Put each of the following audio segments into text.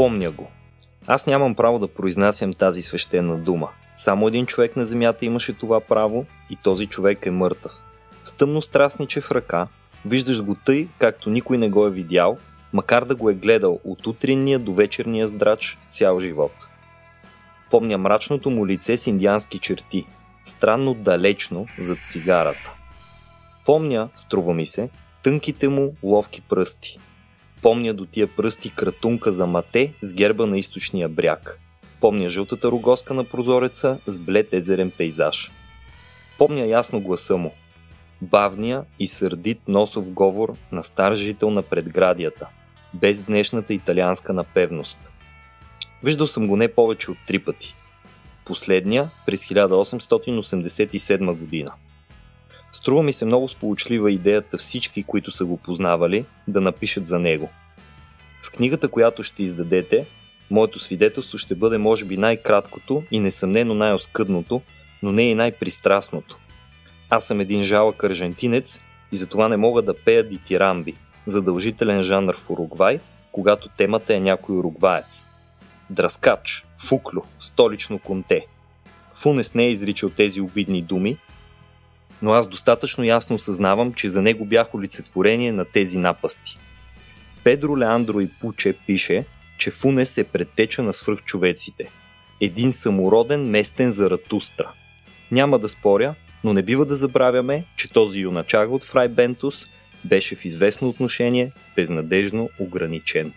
помня го. Аз нямам право да произнасям тази свещена дума. Само един човек на земята имаше това право и този човек е мъртъв. С тъмно страстниче в ръка, виждаш го тъй, както никой не го е видял, макар да го е гледал от утринния до вечерния здрач цял живот. Помня мрачното му лице с индиански черти, странно далечно зад цигарата. Помня, струва ми се, тънките му ловки пръсти. Помня до тия пръсти кратунка за мате с герба на източния бряг. Помня жълтата рогоска на прозореца с блед езерен пейзаж. Помня ясно гласа му. Бавния и сърдит носов говор на стар жител на предградията, без днешната италианска напевност. Виждал съм го не повече от 3 пъти. Последния през 1887 година. Струва ми се много сполучлива идеята всички, които са го познавали, да напишат за него. В книгата, която ще издадете, моето свидетелство ще бъде може би най-краткото и несъмнено най-оскъдното, но не и най-пристрастното. Аз съм един жалък аржентинец и затова не мога да пея дитирамби, задължителен жанр в Уругвай, когато темата е някой уругваец. Драскач, фукло, столично конте. Фунес не е изричал тези обидни думи, но аз достатъчно ясно съзнавам, че за него бях олицетворение на тези напасти. Педро Леандро и Пуче пише, че Фунес е предтеча на свръхчовеците. Един самороден местен Заратустра. Няма да споря, но не бива да забравяме, че този юначага от Фрай Бентус беше в известно отношение безнадежно ограничен.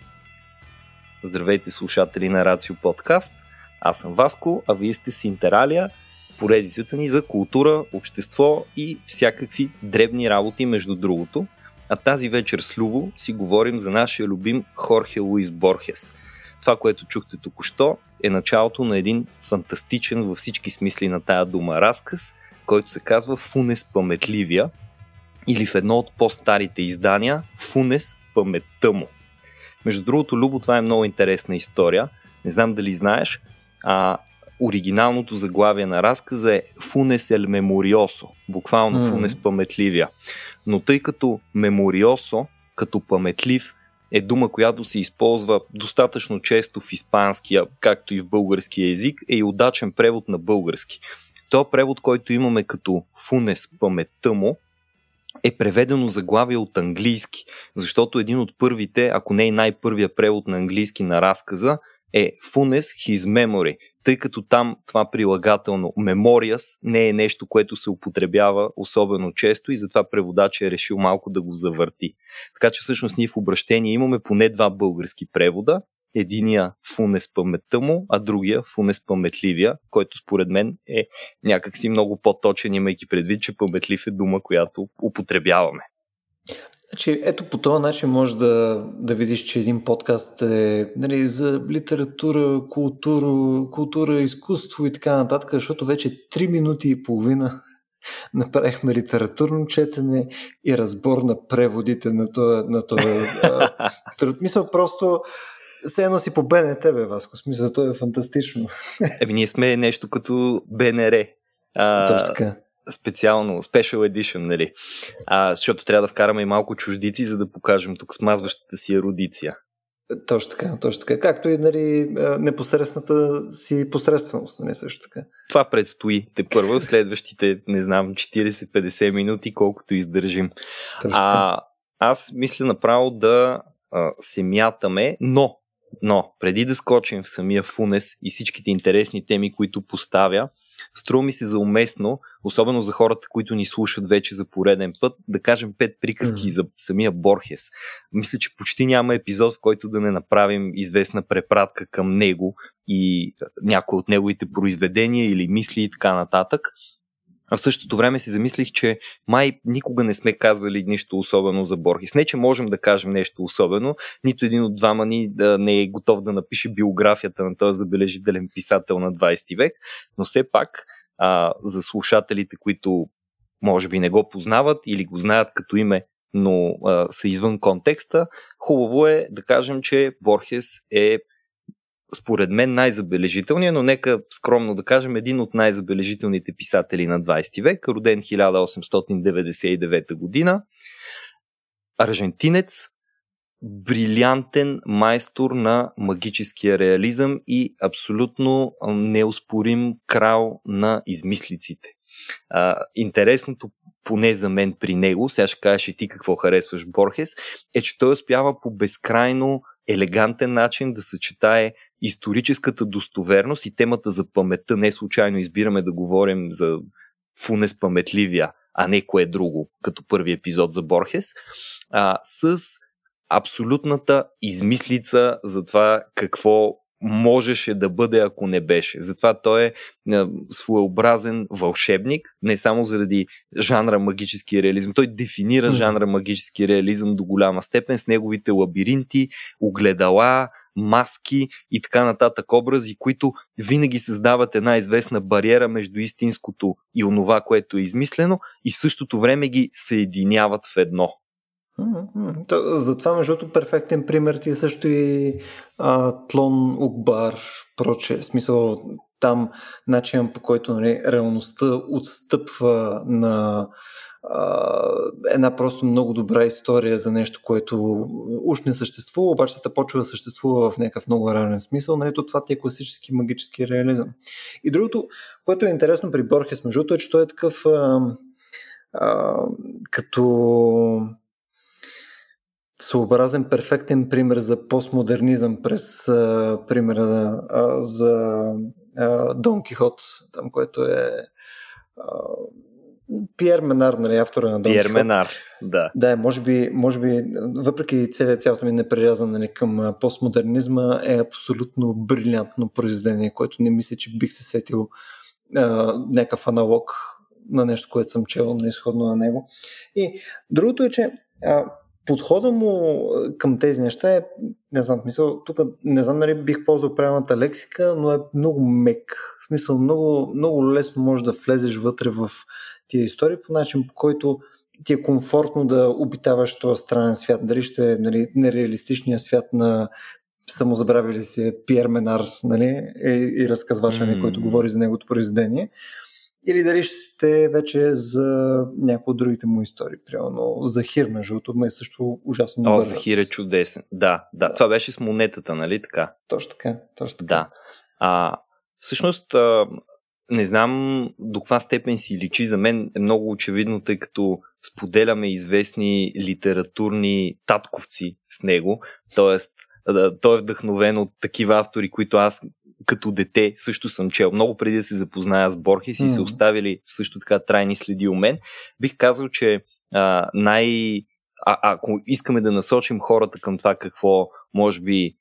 Здравейте, слушатели на Ratio Подкаст. Аз съм Васко, а вие сте Синтералия, поредицата ни за култура, общество и всякакви дребни работи между другото. А тази вечер с Любо си говорим за нашия любим Хорхе Луис Борхес. Това, което чухте току-що, е началото на един фантастичен във всички смисли на тая дума разказ, който се казва Фунес паметливия, или в едно от по-старите издания Фунес паметта му. Между другото, Любо, това е много интересна история. Не знам дали знаеш, оригиналното заглавие на разказа е Фунес el memorioso, буквално Фунес паметливия. Но тъй като memorioso, като паметлив, е дума, която се използва достатъчно често в испанския, както и в българския език, е и удачен превод на български. Този превод, който имаме като Фунес паметта му, е преведено заглавие от английски, защото един от първите, ако не и най-първия превод на английски на разказа е Фунес his memory, тъй като там това прилагателно memorias не е нещо, което се употребява особено често и затова преводачът е решил малко да го завърти. Така че всъщност ние в обращение имаме поне 2 български превода. Единия Фунес паметта му, а другия Фунес паметливия, който според мен е някакси много по-точен, имайки предвид, че паметлив е дума, която употребяваме. Значи, ето по този начин може да видиш, че един подкаст е за литература, култура, изкуство и така нататък, защото вече 3 минути и половина направихме литературно четене и разбор на преводите на това. Мисля, просто все едно си по БНТ, бе, Васко. Смисъл, това е фантастично. Ние сме нещо като БНР. Точно така. Специално, Special Edition, нали? Защото трябва да вкараме и малко чуждици, за да покажем тук смазващата си ерудиция. Точно така. Както и непосредствената си посредственост, нали, също така. Това предстои тепърва в следващите, не знам, 40-50 минути, колкото издържим. Аз мисля направо да се мятаме, но преди да скочим в самия Фунес и всичките интересни теми, които поставя, струва ми се за уместно, особено за хората, които ни слушат вече за пореден път, да кажем 5 приказки за самия Борхес. Мисля, че почти няма епизод, в който да не направим известна препратка към него и някои от неговите произведения или мисли и така нататък. А в същото време си замислих, че май никога не сме казвали нищо особено за Борхес. Не, че можем да кажем нещо особено, нито един от двама ни не е готов да напише биографията на този забележителен писател на 20 век, но все пак за слушателите, които може би не го познават или го знаят като име, но са извън контекста, хубаво е да кажем, че Борхес е според мен най-забележителният, но нека скромно да кажем един от най-забележителните писатели на 20 век, роден 1899 година, аржентинец, брилянтен майстор на магическия реализъм и абсолютно неоспорим крал на измислиците. Интересното, поне за мен при него, сега ще кажеш и ти какво харесваш Борхес, е, че той успява по безкрайно елегантен начин да съчетае историческата достоверност и темата за паметта. Не случайно избираме да говорим за Фунес паметливия, а не кое друго, като първи епизод за Борхес, с абсолютната измислица за това какво можеше да бъде, ако не беше. Затова той е своеобразен вълшебник, не само заради жанра магически реализъм. Той дефинира жанра магически реализъм до голяма степен с неговите лабиринти, огледала, маски и така нататък образи, които винаги създават една известна бариера между истинското и онова, което е измислено, и в същото време ги съединяват в едно. Затова, между другото, перфектен пример ти е също и Тлон Укбар, прочее. Смисъл, там начинът, по който, нали, реалността отстъпва на една просто много добра история за нещо, което уж не съществува, обаче се почва да съществува в някакъв много реален смисъл. Нали? То това ти е класически магически реализъм. И другото, което е интересно при Борхес, между другото, е, че той е такъв като съобразен перфектен пример за постмодернизъм през примера за Дон Кихот, там, което е Пиер Менар, нали, автора на Дон Кихот. Пиер Менар, да. Да, може би въпреки цялото ми неприрязан, нали, към постмодернизма, е абсолютно брилянтно произведение, което не мисля, че бих се сетил някакъв аналог на нещо, което съм чел, нали, сходно на него. И другото е, че подхода му към тези неща е, не знам, мисъл, тук не знам дали бих ползвал правилната лексика, но е много мек. В смисъл, много лесно можеш да влезеш вътре в тия истории по начин, по който ти е комфортно да обитаваш този странен свят. Дали ще е, нали, нереалистичният свят на самозабравили си Пиер Менар, нали, и разказваша, който говори за неговото произведение, или дали ще вече за някои от другите му истории. Примерно Захир, между другото, е също ужасно добър. Захир е чудесен. Да. Това беше с монетата, нали така? Точно така. Да. Всъщност, не знам до каква степен си личи. За мен е много очевидно, тъй като споделяме известни литературни татковци с него. Тоест, той е вдъхновен от такива автори, които аз като дете също съм чел. Много преди да се запозная с Борхес и се оставили също така трайни следи у мен. Бих казал, че ако искаме да насочим хората към това какво, може би,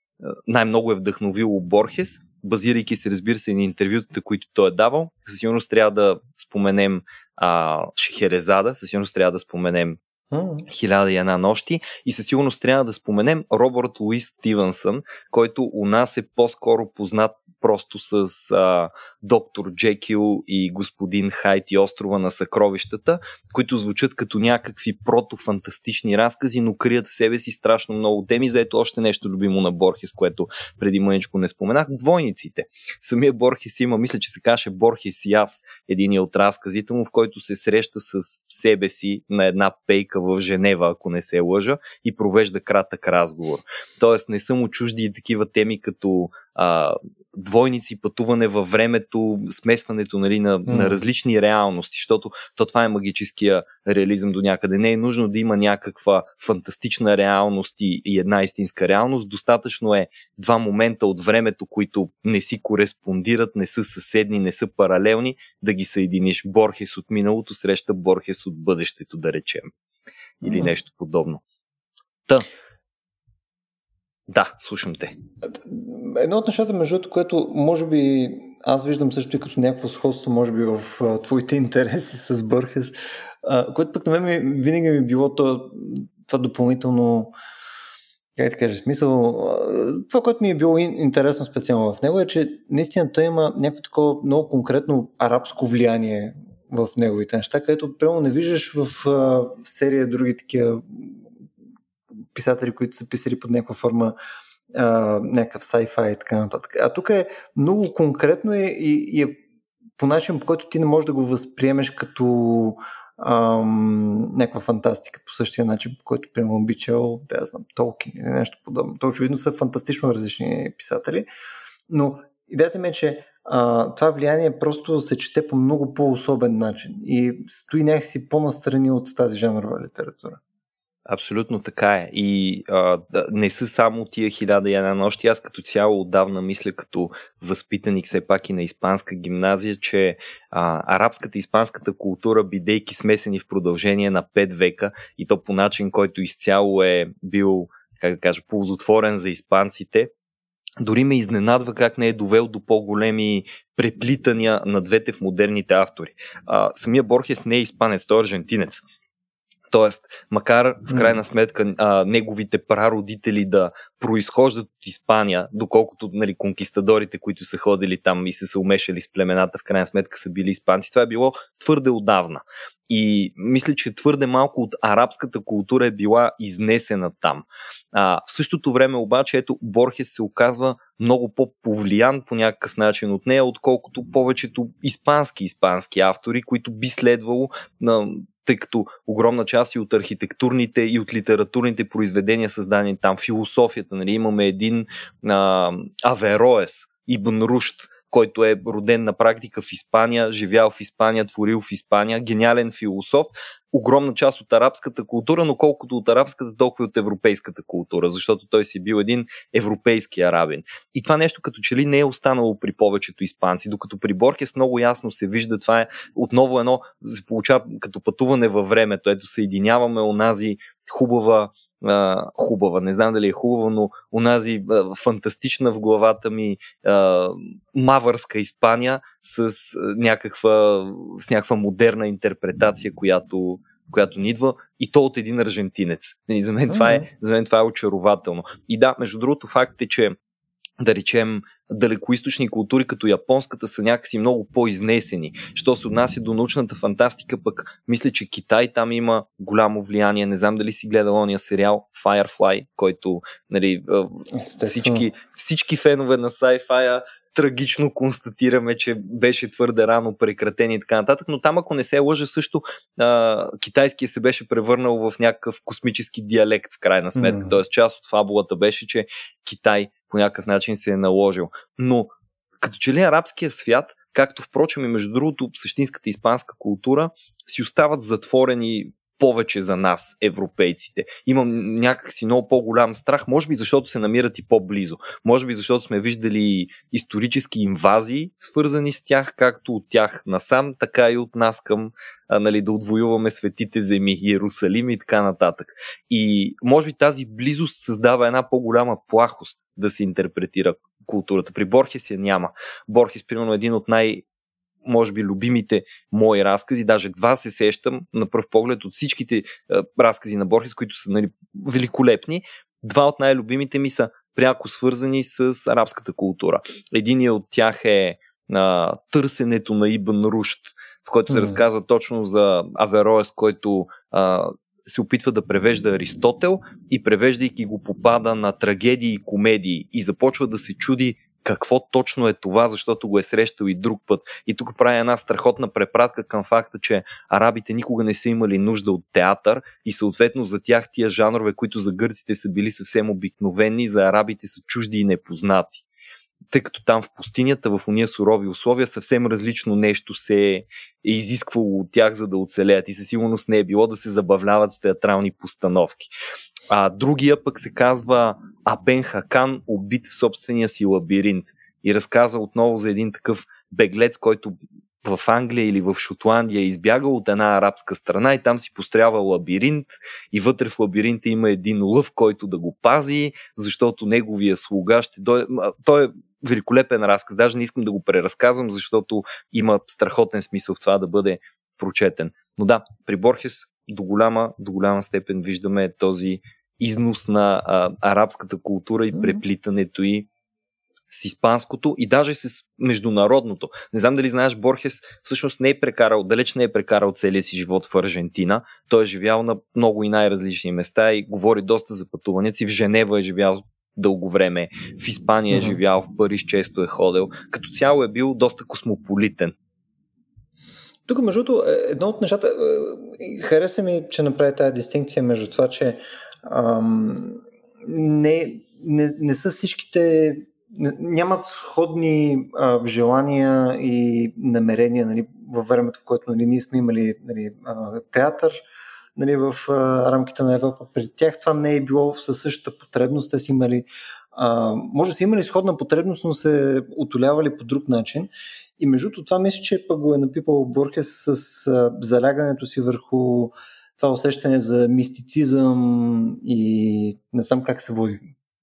най-много е вдъхновило Борхес, базирайки се, разбира се, на интервютата, които той е давал, със сигурност трябва да споменем Шехерезада, със сигурност трябва да споменем Хиляда и една нощи и със сигурност трябва да споменем Робърт Луис Стивенсън, който у нас е по-скоро познат просто с Доктор Джекил и господин Хайт и Острова на съкровищата, които звучат като някакви протофантастични разкази, но крият в себе си страшно много теми. Заето още нещо любимо на Борхес, което преди мъничко не споменах. Двойниците. Самия Борхес има, мисля, че се каже Борхес и аз, един от разказите му, в който се среща с себе си на една пейка в Женева, ако не се лъжа, и провежда кратък разговор. Тоест не са му чужди и такива теми като двойници, пътуване във времето, смесването, нали, на различни реалности, защото това е магическия реализъм до някъде. Не е нужно да има някаква фантастична реалност и една истинска реалност. Достатъчно е два момента от времето, които не си кореспондират, не са съседни, не са паралелни, да ги съединиш. Борхес от миналото среща Борхес от бъдещето, да речем. Или нещо подобно. Да, слушам те. Едно от нещата, между другото, което може би аз виждам също и като някакво сходство, може би в твоите интереси с Борхес, което пък на мен винаги ми било това допълнително, как да кажа, смисъл, това, което ми е било интересно специално в него, е, че наистина той има някакво такова много конкретно арабско влияние в неговите неща, където прямо не виждаш в серия други такива писатели, които са писали под някаква форма някакъв sci-fi и така нататък. А тук е много конкретно и е по начин, по който ти не можеш да го възприемеш като някаква фантастика по същия начин, по който прямо обичал, да знам, Толкин или нещо подобно. То очевидно са фантастично различни писатели, но идеята ми е, че това влияние просто се чете по много по-особен начин и стои някакси по-настрани от тази жанрова литература. Абсолютно така е. И не са само тия хиляда и една нощи. Аз като цяло отдавна мисля като възпитаник все пак и на испанска гимназия, че арабската и испанската култура, бидейки смесени в продължение на 5 века и то по начин, който изцяло е бил, как да кажа, ползотворен за испанците, дори ме изненадва как не е довел до по-големи преплитания на двете в модерните автори. Самия Борхес не е испанец, той е аржентинец. Тоест, макар в крайна сметка неговите прародители да произхождат от Испания, доколкото нали, конкистадорите, които са ходили там и са се умешали с племената, в крайна сметка са били испанци, това е било твърде отдавна. И мисля, че твърде малко от арабската култура е била изнесена там. В същото време обаче, ето, Борхес се оказва много по-повлиян по някакъв начин от нея, отколкото повечето испански автори, които би следвало, тъй като огромна част и от архитектурните и от литературните произведения създадени там, философията, нали, имаме един Авероес, Ибн Рушд, който е роден на практика в Испания, живял в Испания, творил в Испания, гениален философ, огромна част от арабската култура, но колкото от арабската, толкова и от европейската култура, защото той си бил един европейски арабин. И това нещо като че ли не е останало при повечето испанци, докато при Борхес много ясно се вижда, това е отново едно, се получава като пътуване във времето, ето съединяваме онази хубава, не знам дали е хубава, но онази фантастична в главата ми мавърска Испания с някаква модерна интерпретация, която ни идва и то от един аржентинец. За мен това е очарователно. И да, между другото факт е, че да речем далекоизточни култури като японската са някакси много по-изнесени. Що се отнася до научната фантастика, пък мисля, че Китай там има голямо влияние. Не знам дали си гледал ония сериал Firefly, който нали, всички фенове на sci-fi трагично констатираме, че беше твърде рано прекратен и така нататък, но там, ако не се лъжа, също китайския се беше превърнал в някакъв космически диалект в крайна сметка. Тоест част от фабулата беше, че Китай по някакъв начин се е наложил. Но като че ли арабския свят, както впрочем и между другото същинската испанска култура, си остават затворени повече за нас, европейците. Имам някакси много по-голям страх, може би защото се намират и по-близо. Може би защото сме виждали исторически инвазии, свързани с тях, както от тях насам, така и от нас към нали, да отвоюваме светите земи, Йерусалим и така нататък. И може би тази близост създава една по-голяма плахост да се интерпретира културата. При Борхес я няма. Борхес, примерно, един от може би любимите мои разкази, даже два се сещам на пръв поглед от всичките разкази на Борхес, които са нали, великолепни. Два от най-любимите ми са пряко свързани с арабската култура. Единият от тях е Търсенето на Ибн Рушд, в който се разказва точно за Авероес, който се опитва да превежда Аристотел и превеждайки го попада на трагедии и комедии и започва да се чуди какво точно е това, защото го е срещал и друг път. И тук прави една страхотна препратка към факта, че арабите никога не са имали нужда от театър и съответно за тях тия жанрове, които за гърците са били съвсем обикновени, за арабите са чужди и непознати. Тъй като там в пустинята, в уния сурови условия, съвсем различно нещо се е изисквало от тях, за да оцелеят и със сигурност не е било да се забавляват с театрални постановки. Другия пък се казва Апен Хакан, убит в собствения си лабиринт и разказва отново за един такъв беглец, който в Англия или в Шотландия е избягал от една арабска страна и там си пострява лабиринт и вътре в лабиринта има един лъв, който да го пази, защото неговия слуга ще дойде. Той е великолепен разказ, даже не искам да го преразказвам, защото има страхотен смисъл в това да бъде прочетен. Но да, при Борхес до голяма степен виждаме този износ на арабската култура и преплитането ѝ с испанското и даже с международното. Не знам дали знаеш, Борхес всъщност далеч не е прекарал целия си живот в Аржентина. Той е живял на много и най-различни места и говори доста за пътуванията си. В Женева е живял дълго време, в Испания е живял, в Париж често е ходил. Като цяло е бил доста космополитен. Тук, между другото, едно от нещата, хареса ми, че направи тази дистинкция между това, че не са всичките, нямат сходни желания и намерения, нали, във времето, в което, нали, ние сме имали, нали, театър, нали, в рамките на Европа. При тях това не е било със същата потребност. Те са имали, може да са имали сходна потребност, но се отолявали по друг начин. И междуто това мисля, че пък го е напипал Борхес с залягането си върху това усещане за мистицизъм и не знам как се води,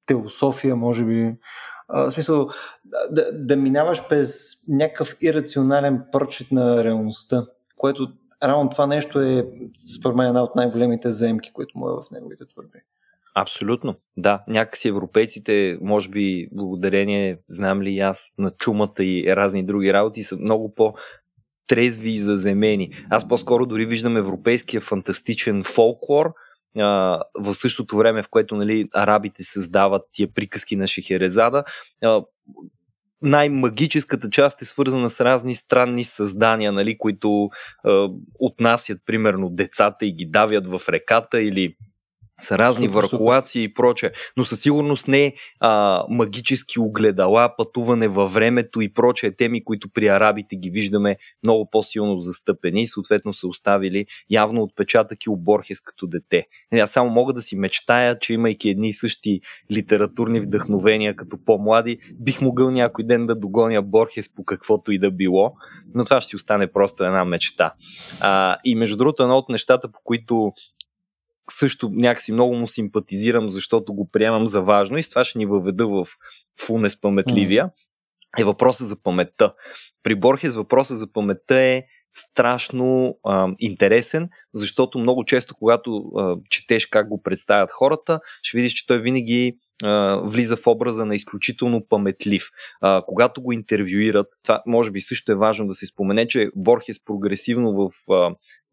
теософия, може би. В смисъл, да минаваш през някакъв ирационален прочит на реалността, което рано това нещо е, според мен, една от най-големите заемки, които му е в неговите твърби. Абсолютно, да. Някакси европейците, може би благодарение, знам ли аз, на чумата и разни други работи, са много по-трезви и заземени. Аз по-скоро дори виждам европейския фантастичен фолклор, в същото време, в което, нали, арабите създават тия приказки на Шехерезада. Най-магическата част е свързана с разни странни създания, нали, които отнасят, примерно, децата и ги давят в реката или са разни варкулации и прочее, но със сигурност не магически огледала, пътуване във времето и прочее теми, които при арабите ги виждаме много по-силно застъпени и съответно са оставили явно отпечатък и у Борхес като дете. Аз само мога да си мечтая, че имайки едни и същи литературни вдъхновения като по-млади, бих могъл някой ден да догоня Борхес по каквото и да било, но това ще си остане просто една мечта. И между другото, едно от нещата, по които също някакси много му симпатизирам, защото го приемам за важно и с това ще ни въведа в Фунес паметливия, е въпроса за паметта. При Борхес въпроса за паметта е страшно интересен, защото много често, когато четеш как го представят хората, ще видиш, че той винаги влиза в образа на изключително паметлив. Когато го интервюират, това може би също е важно да се спомене, че Борхес прогресивно в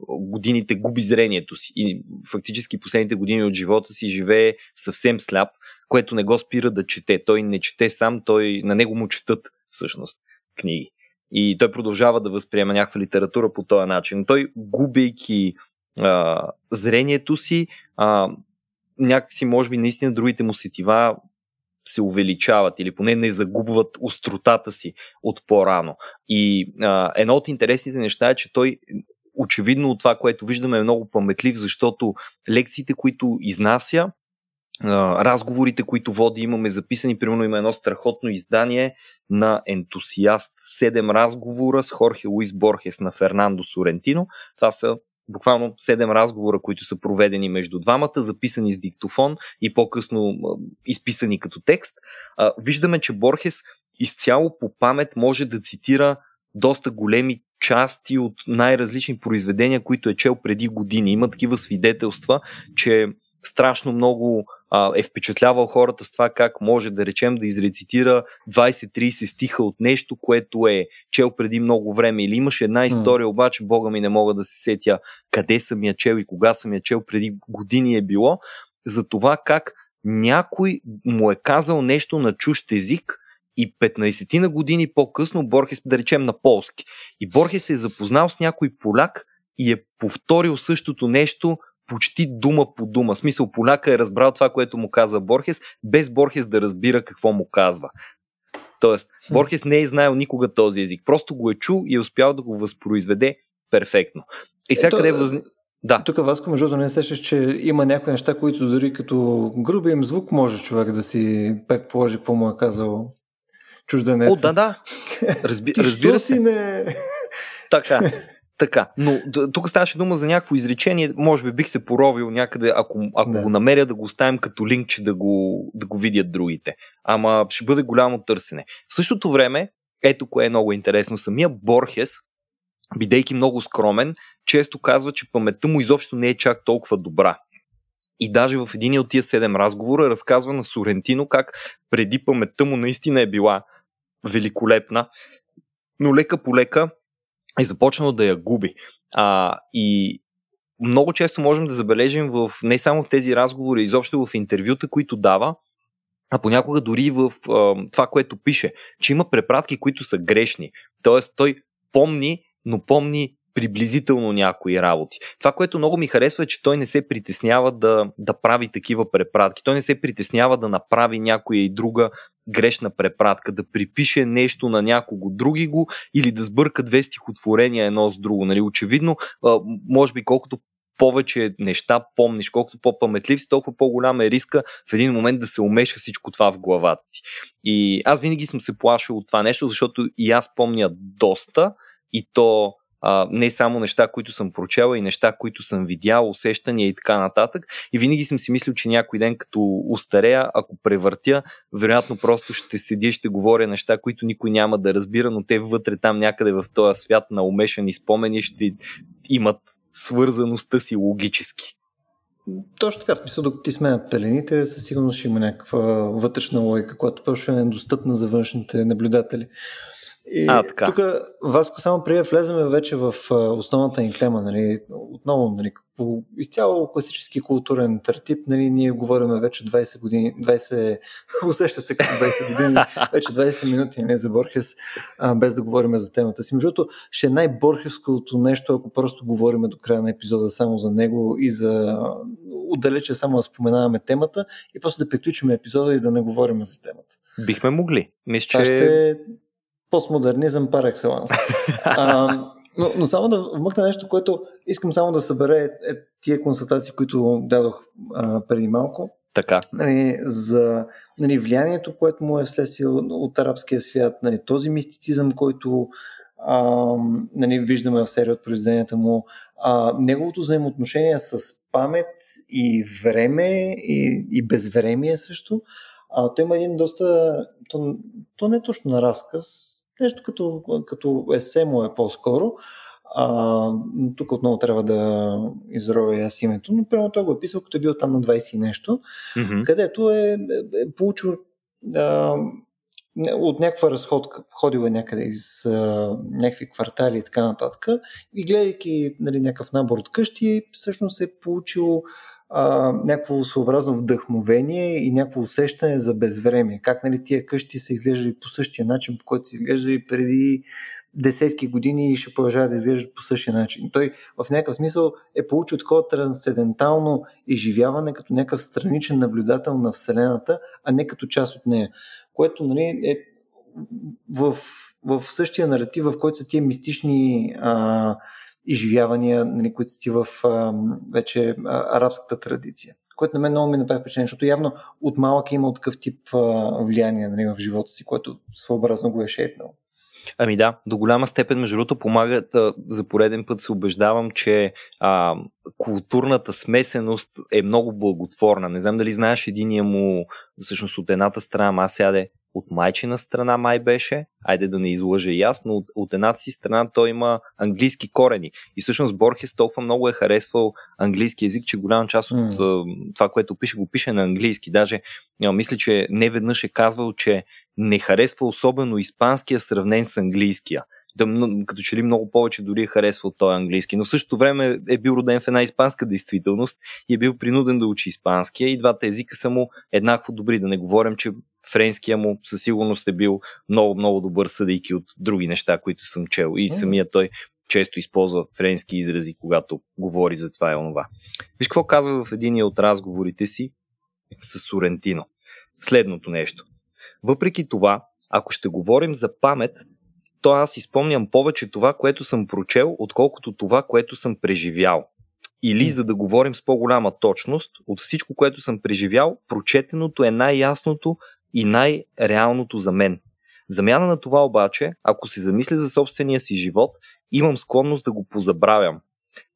годините губи зрението си и фактически последните години от живота си живее съвсем сляп, което не го спира да чете. Той не чете сам, на него му четат всъщност книги. И той продължава да възприема някаква литература по този начин. Той, губейки зрението си, някакси, може би, наистина другите му сетива се увеличават или поне не загубват остротата си от по-рано. И едно от интересните неща е, че той очевидно от това, което виждаме, е много паметлив, защото лекциите, които изнася, разговорите, които води, имаме записани. Примерно има едно страхотно издание на Ентусиаст. 7 разговора с Хорхе Луис Борхес на Фернандо Сорентино. Това са буквално 7 разговора, които са проведени между двамата, записани с диктофон и по-късно изписани като текст. Виждаме, че Борхес изцяло по памет може да цитира доста големи части от най-различни произведения, които е чел преди години. Има такива свидетелства, че страшно много е впечатлявал хората с това как може, да речем, да изрецитира 20-30 стиха от нещо, което е чел преди много време. Или имаше една история, обаче, бога ми, не мога да се сетя къде съм я чел и кога съм я чел, преди години е било, за това как някой му е казал нещо на чужд език и 15 на години по-късно Борхес, да речем, на полски. И Борхес е запознал с някой поляк и е повторил същото нещо почти дума по дума. В смисъл, поляка е разбрал това, което му казва Борхес, без Борхес да разбира какво му казва. Тоест, Борхес не е знаел никога този език. Просто го е чул и е успял да го възпроизведе перфектно. И сега къде да. Тук, Васко, между другото, не сещаш, че има някои неща, които дори като груби им звук може човек да си предположи какво му е казал чужденец. О, да. Разбира се. Така, но тук ставаше дума за някакво изречение, може би бих се поровил някъде, ако го намеря, да го оставим като линк, че да го видят другите. Ама ще бъде голямо търсене. В същото време, ето кое е много интересно, самия Борхес, бидейки много скромен, често казва, че паметта му изобщо не е чак толкова добра. И даже в един от тия 7 разговора разказва на Сорентино как преди паметта му наистина е била великолепна, но лека по лека е започнал да я губи. И много често можем да забележим не само в тези разговори, изобщо в интервюта, които дава, а понякога дори в това, което пише, че има препратки, които са грешни. Тоест той помни, но помни приблизително някои работи. Това, което много ми харесва, е, че той не се притеснява да прави такива препратки. Той не се притеснява да направи някоя и друга грешна препратка, да припише нещо на някого други го или да сбърка две стихотворения едно с друго. Нали? Очевидно, може би колкото повече неща помниш, колкото по-паметлив си, толкова по-голям е риска в един момент да се умеша всичко това в главата ти. И аз винаги съм се плашил от това нещо, защото и аз помня доста, и то не само неща, които съм прочел, и неща, които съм видял, усещания и така нататък. И винаги съм си мислил, че някой ден като устарея, ако превъртя, вероятно просто ще седя и ще говоря неща, които никой няма да разбира, но те вътре там някъде в този свят на умешани спомени ще имат свързаността си логически. Точно така, смисъл, докато ти сменят пелените, със сигурност ще има някаква вътрешна логика, която просто е недостъпна за външните наблюдатели. И тук, Васко, само преди влеземе вече в основната ни тема, нали, отново, нали, по изцяло класически културен тертип, нали, ние говорим вече 20 години, 20, усещат се като 20 години, вече 20 минути, нали, за Борхес, без да говорим за темата си. Между другото, ще е най-борхеското нещо, ако просто говорим до края на епизода само за него и за отдалече само да споменаваме темата и просто да приключим епизода и да не говорим за темата. Бихме могли. Мисля, че... постмодернизъм пар екселанс. Но само да вмъкна нещо, което искам само да събере тия констатации, които дадох преди малко. Така. Нали, за влиянието, което му е вследствие от арабския свят, нали, този мистицизъм, който виждаме в серия от произведенията му, неговото взаимоотношение с памет и време и безвремие също. Той има един доста... То не е точно на разказ, нещо като есе му е по-скоро. Тук отново трябва да изровя аз името, но прямо той го е писал, като е бил там на 20 и нещо, където е получил от някаква разходка, ходила някъде из някакви квартали и така нататък, и гледайки, нали, някакъв набор от къщи, всъщност е получил някакво своеобразно вдъхновение и някакво усещане за безвремие. Как, нали, тия къщи са изглеждали по същия начин, по който са изглеждали преди десетки години и ще продължават да изглеждат по същия начин. Той в някакъв смисъл е получил такова трансцендентално изживяване като някакъв страничен наблюдател на Вселената, а не като част от нея. Което, нали, е в същия наратив, в който са тия мистични изживявания, нали, които си в вече арабската традиция. Което на мен много ми направи впечатление, защото явно от малък има такъв тип влияние, нали, в живота си, което своеобразно го е шейпнало. Ами да, до голяма степен, между другото, помагат. За пореден път се убеждавам, че културната смесеност е много благотворна. Не знам дали знаеш, единия му, всъщност от едната страна масяде, от майчина страна май беше, айде да не излъжа ясно, от едната си страна той има английски корени. И всъщност Борхес толкова много е харесвал английски език, че голяма част от това, което пише, го пише на английски. Даже мисля, че не веднъж е казвал, че не харесва особено испанския, сравнен с английския. Като че ли много повече дори е харесвал той английски, но в същото време е бил роден в една испанска действителност и е бил принуден да учи испанския, и двата езика са му еднакво добри. Да не говорим, че френския му със сигурност е бил много добър, съдейки от други неща, които съм чел, и самия той често използва френски изрази, когато говори за това и онова. Виж какво казва в един от разговорите си с Сорентино. Следното нещо. Въпреки това, ако ще говорим за памет, то аз изпомням повече това, което съм прочел, отколкото това, което съм преживял. Или, за да говорим с по-голяма точност, от всичко, което съм преживял, прочетеното е най-ясното и най-реалното за мен. Замяна на това обаче, ако се замисля за собствения си живот, имам склонност да го позабравям.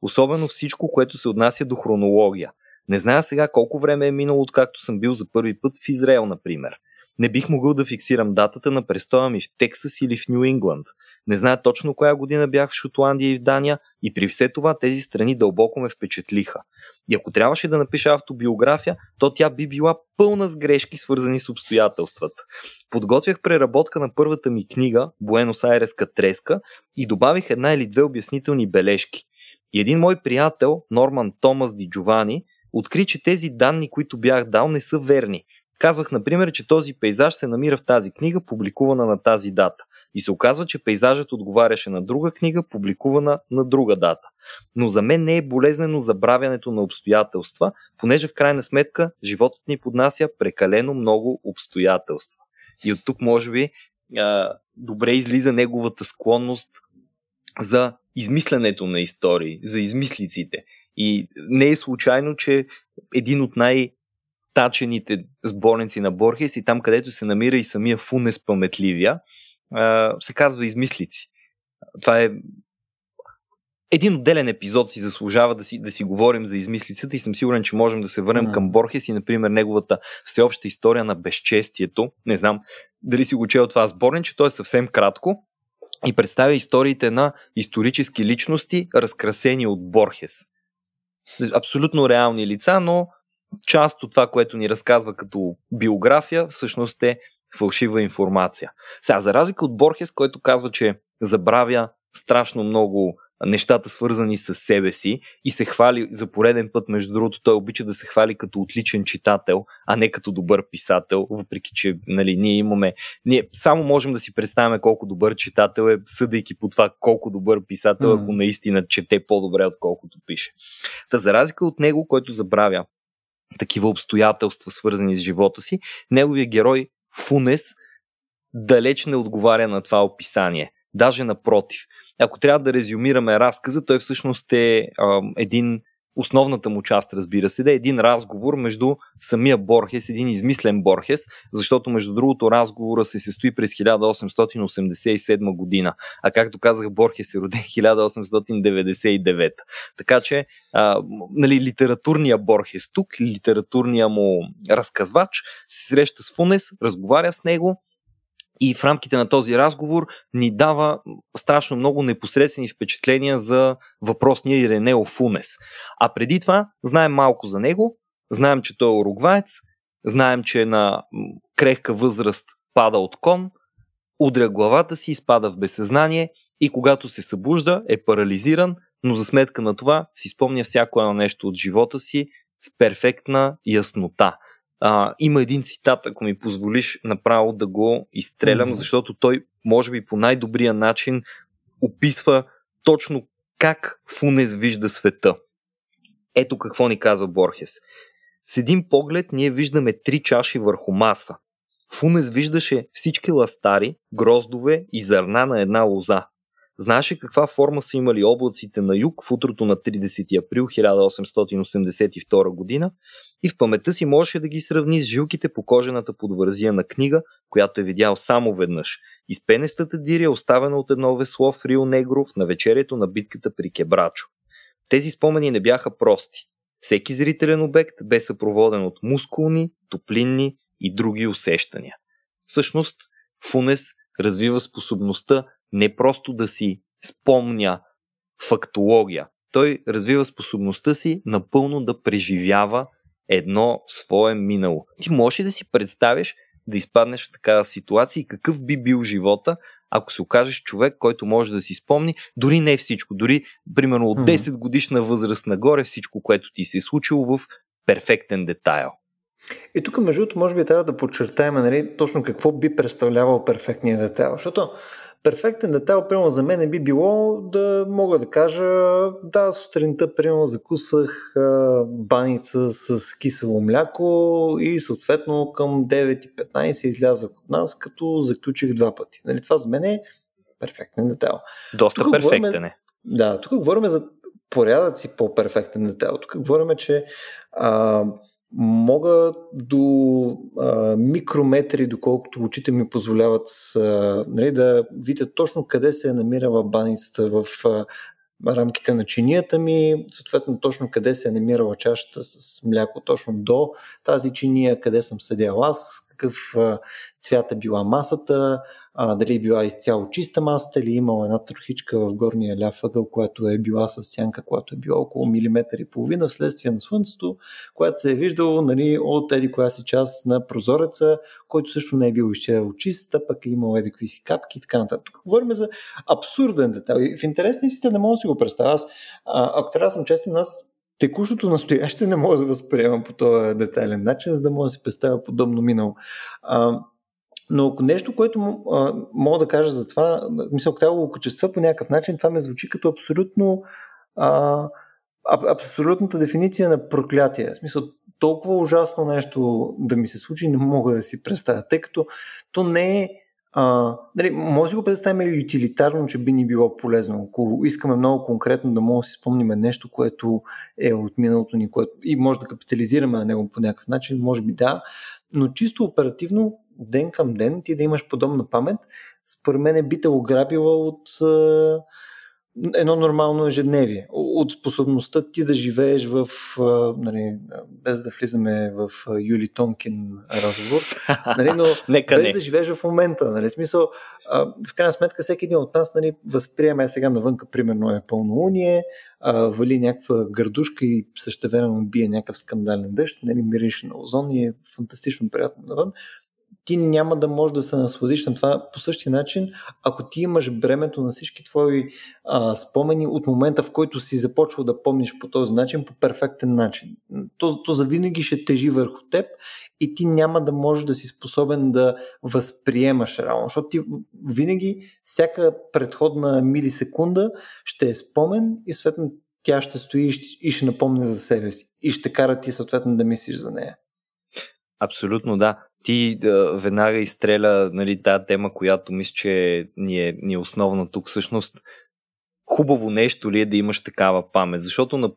Особено всичко, което се отнася до хронология. Не зная сега колко време е минало, откакто съм бил за първи път в Израел, например. Не бих могъл да фиксирам датата на престоя ми в Тексас или в Ню Ингланд. Не зная точно коя година бях в Шотландия и в Дания, и при все това тези страни дълбоко ме впечатлиха. И ако трябваше да напиша автобиография, то тя би била пълна с грешки, свързани с обстоятелствата. Подготвях преработка на първата ми книга, Буенос-Айреска треска, и добавих една или две обяснителни бележки. И един мой приятел, Норман Томас Ди Джовани, откри, че тези данни, които бях дал, не са верни. Казвах, например, че този пейзаж се намира в тази книга, публикувана на тази дата. И се оказва, че пейзажът отговаряше на друга книга, публикувана на друга дата. Но за мен не е болезнено забравянето на обстоятелства, понеже в крайна сметка животът ни поднася прекалено много обстоятелства. И от тук може би добре излиза неговата склонност за измисленето на истории, за измислиците. И не е случайно, че един от най-тачените сборници на Борхес и там, където се намира и самия Фунес паметливия, се казва Измислици. Това е един отделен епизод, си заслужава да си говорим за измислицата и съм сигурен, че можем да се върнем към Борхес и, например, неговата всеобща история на безчестието. Не знам дали си го чел това сборниче, то е съвсем кратко и представя историите на исторически личности, разкрасени от Борхес. Абсолютно реални лица, но част от това, което ни разказва като биография, всъщност е фалшива информация. Сега, за разлика от Борхес, който казва, че забравя страшно много нещата, свързани с себе си, и се хвали за пореден път, между другото, той обича да се хвали като отличен читател, а не като добър писател, въпреки че ние само можем да си представяме колко добър читател е, съдейки по това колко добър писател, ако наистина чете по-добре, отколкото пише. Та за разлика от него, който забравя такива обстоятелства, свързани с живота си, неговия герой Фунес далеч не отговаря на това описание. Даже напротив. Ако трябва да резюмираме разказа, той всъщност е основната му част, разбира се, да е един разговор между самия Борхес, един измислен Борхес, защото между другото разговора се състои през 1887 година, а както казах, Борхес е роден 1899. Така че литературния Борхес тук, литературния му разказвач се среща с Фунес, разговаря с него и в рамките на този разговор ни дава страшно много непосредствени впечатления за въпросния Иренео Фунес. А преди това знаем малко за него, знаем, че той е уругваец, знаем, че на крехка възраст пада от кон, удря главата си, изпада в безсъзнание и когато се събужда е парализиран, но за сметка на това си спомня всяко едно нещо от живота си с перфектна яснота. Има един цитат, ако ми позволиш направо да го изстрелям, защото той може би по най-добрия начин описва точно как Фунес вижда света. Ето какво ни казва Борхес. С един поглед ние виждаме три чаши върху маса. Фунес виждаше всички ластари, гроздове и зърна на една лоза. Знаеше каква форма са имали облаците на юг в утрото на 30 април 1882 година и в паметта си можеше да ги сравни с жилките по кожената подвързия на книга, която е видял само веднъж, и с пенестата диря, оставена от едно весло в Рио Негро в навечерието на битката при Кебрачо. Тези спомени не бяха прости. Всеки зрителен обект бе съпроводен от мускулни, топлинни и други усещания. Всъщност, Фунес развива способността не просто да си спомня фактология. Той развива способността си напълно да преживява едно свое минало. Ти можеш да си представиш да изпаднеш в такава ситуация и какъв би бил живота, ако се окажеш човек, който може да си спомни дори не всичко, дори примерно от 10 годишна възраст нагоре всичко, което ти се е случило в перфектен детайл. И тук между другото може би трябва да подчертаем точно какво би представлявал перфектния детайл, защото перфектен детайл, примерно за мен би било да мога да кажа да, сутринта, примерно, закусвах баница с кисело мляко и съответно към 9:15 излязах от нас, като заключих 2 пъти. Това за мен е перфектен детайл. Доста тук перфектен е. Да, тук говорим за порядъци по-перфектен детайл. Тук говорим, че мога до микрометри, доколкото очите ми позволяват да видя точно къде се е намирала баницата в рамките на чинията ми, съответно точно къде се е намирала чашата с мляко, точно до тази чиния, къде съм седял аз, какъв цвят е била масата, дали е била изцяло чиста масата или имала една трохичка в горния ляв ъгъл, която е била с сянка, която е била около 1,5 мм вследствие на слънцето, която се е виждало от еди коя си част на прозореца, който също не е бил изцяло чист, пък е имал еди кои си капки и така нататък. Говорим за абсурден детайл. В интересни си те не мога да си го представя. Ако трябва да съм честен, аз текущото настояще не мога да възприема по този детайлен начин, за да мога да си представя подобно минало. Но ако нещо, което мога да кажа за това, мисля, ако трябва да го качества по някакъв начин, това ме звучи като абсолютно абсолютната дефиниция на проклятие. В смисъл, толкова ужасно нещо да ми се случи, не мога да си представя, тъй като то не е нали, може да го представим и утилитарно, че би ни било полезно. Ако искаме много конкретно да може да си спомним нещо, което е от миналото ни, което и може да капитализираме на него по някакъв начин, може би да, но чисто оперативно, ден към ден, ти да имаш подобна памет, според мен би те ограбила от едно нормално ежедневие. От способността ти да живееш в, нали, без да влизаме в Юли Тонкин разговор, нали, но без да живееш в момента. Нали, смисъл, в крайна сметка всеки един от нас, нали, възприема сега навънка, примерно е пълнолуние, вали някаква гърдушка и същевременно бие някакъв скандален дъжд, нали, мирише на озон и е фантастично приятно навън. Ти няма да можеш да се насладиш на това по същия начин, ако ти имаш бремето на всички твои спомени от момента, в който си започвал да помниш по този начин, по перфектен начин. То завинаги ще тежи върху теб и ти няма да можеш да си способен да възприемаш реално, защото ти винаги всяка предходна милисекунда ще е спомен и съответно тя ще стои и ще напомня за себе си и ще кара ти съответно да мислиш за нея. Абсолютно, да. Ти веднага изстреля, нали, тази тема, която мисля, че ни е основна тук. Всъщност, хубаво нещо ли е да имаш такава памет? Защото на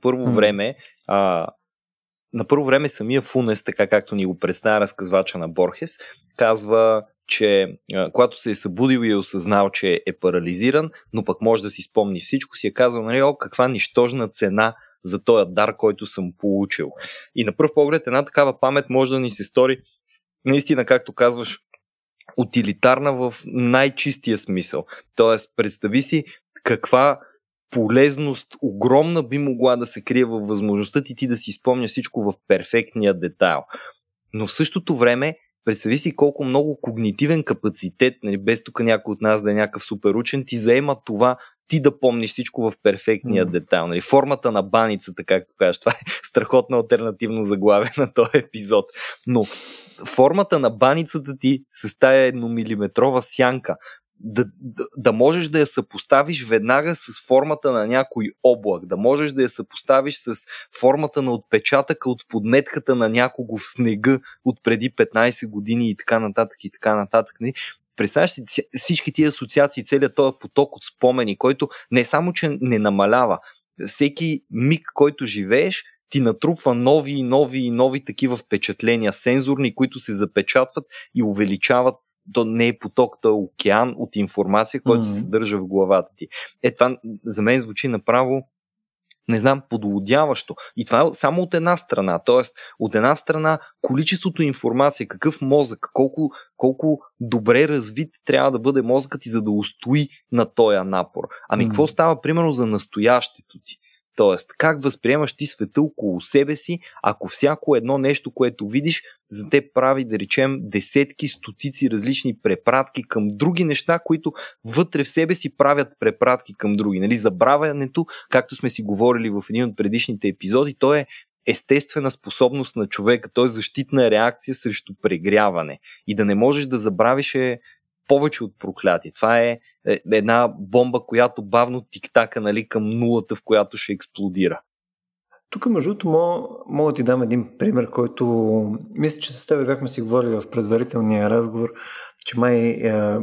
първо време самия Фунес, така както ни го представя разказвача на Борхес, казва, че когато се е събудил и е осъзнал, че е парализиран, но пък може да си спомни всичко, си е казал, нали, каква нищожна цена за този дар, който съм получил. И на пръв поглед една такава памет може да ни се стори наистина, както казваш, утилитарна в най-чистия смисъл. Тоест, представи си каква полезност огромна би могла да се крие във възможността ти да си спомня всичко в перфектния детайл. Но в същото време, представи си колко много когнитивен капацитет, нали, без тук някой от нас да е някакъв супер учен, ти заема това ти да помниш всичко в перфектния детайл. Нали, формата на баницата, както кажеш, това е страхотно алтернативно заглавие на този епизод. Но формата на баницата ти с тая едномилиметрова сянка, да можеш да я съпоставиш веднага с формата на някой облак, да можеш да я съпоставиш с формата на отпечатъка от подметката на някого в снега от преди 15 години и така нататък и така нататък. Представяш си всички тия асоциации, целият този поток от спомени, който не само, че не намалява, всеки миг, който живееш, ти натрупва нови такива впечатления, сензорни, които се запечатват и увеличават. То не е поток, то е океан от информация, който се съдържа в главата ти. Е, това за мен звучи направо, не знам, подлудяващо. И това е само от една страна. Тоест, от една страна, количеството информация, какъв мозък, колко добре развит трябва да бъде мозъкът и за да устои на този напор. Ами какво става, примерно, за настоящето ти? Тоест, как възприемаш ти света около себе си, ако всяко едно нещо, което видиш, за те прави, да речем, десетки, стотици различни препратки към други неща, които вътре в себе си правят препратки към други. Нали? Забравянето, както сме си говорили в един от предишните епизоди, то е естествена способност на човека, то е защитна реакция срещу прегряване. И да не можеш да забравиш е повече от проклятие. Това е една бомба, която бавно тиктака, нали, към нулата, в която ще експлодира. Тук, между другото, мога да ти дам един пример, който мисля, че с тебе бяхме си говорили в предварителния разговор, че май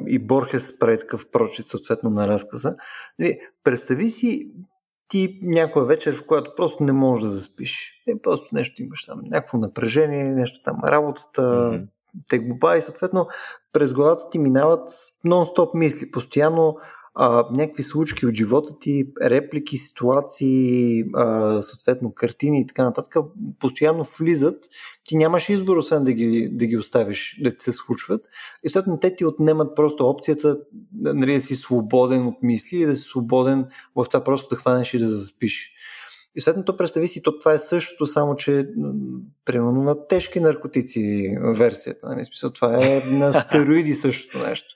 и Борхес прави такъв прочит съответно на разказа. Представи си ти някоя вечер, в която просто не можеш да заспиш. Просто нещо имаш там, някакво напрежение, нещо там, работата, тегуба и съответно през главата ти минават нон-стоп мисли, постоянно някакви случки от живота ти, реплики, ситуации, съответно картини и така нататък, постоянно влизат, ти нямаш избор, освен да ги оставиш, да ти се случват и съответно те ти отнемат просто опцията, нали, да си свободен от мисли и да си свободен в това просто да хванеш и да заспиш. И следно то представи си, то това е същото, само че примерно на тежки наркотици версията. Нали? Смисъл, това е на стероиди същото нещо.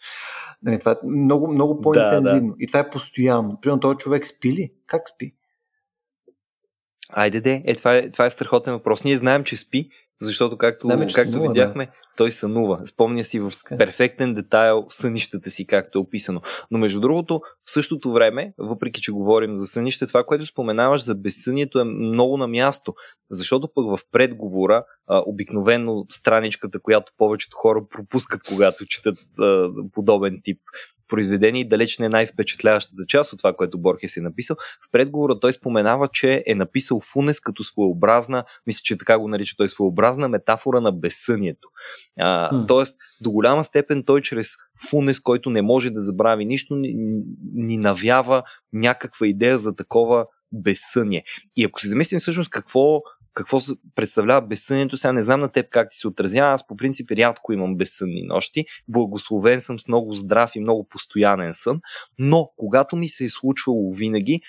Нали? Това е много, много по-интензивно. Да. И това е постоянно. Примерно този човек спи ли? Как спи? Айде, това е страхотен въпрос. Ние знаем, че спи, Защото както сънува, видяхме, да. Той сънува. Спомня си в перфектен детайл сънищата си, както е описано. Но между другото, в същото време, въпреки че говорим за сънище, това, което споменаваш за безсънието е много на място. Защото пък в предговора, обикновено страничката, която повечето хора пропускат, когато четат подобен тип произведение и далеч не е най-впечатляващата част от това, което Борхес е написал. В предговора той споменава, че е написал Фунес като своеобразна, мисля, че така го нарича той, своеобразна метафора на безсънието. Тоест, до голяма степен той чрез Фунес, който не може да забрави нищо, ни навява някаква идея за такова безсъние. И ако си замислим всъщност какво представлява безсънието, сега не знам на теб как ти се отразява, аз по принцип рядко имам безсънни нощи, благословен съм с много здрав и много постоянен сън, но когато ми се е случвало винаги,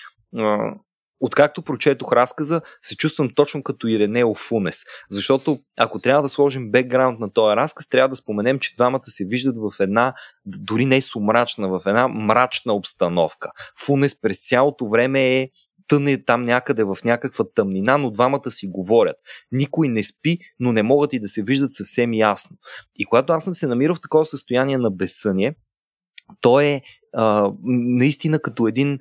откакто прочетох разказа, се чувствам точно като Иренео Фунес, защото ако трябва да сложим бекграунд на този разказ, трябва да споменем, че двамата се виждат в една, дори не сумрачна, в една мрачна обстановка. Фунес през цялото време е тъне там някъде в някаква тъмнина, но двамата си говорят. Никой не спи, но не могат и да се виждат съвсем ясно. И когато аз съм се намирал в такова състояние на безсъние, то е наистина като един,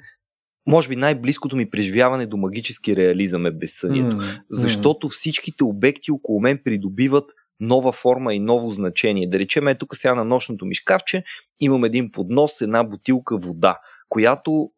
може би най-близкото ми преживяване до магически реализъм е безсънието. Защото всичките обекти около мен придобиват нова форма и ново значение. Да речем, тук сега на нощното ми шкафче имам един поднос, една бутилка вода, която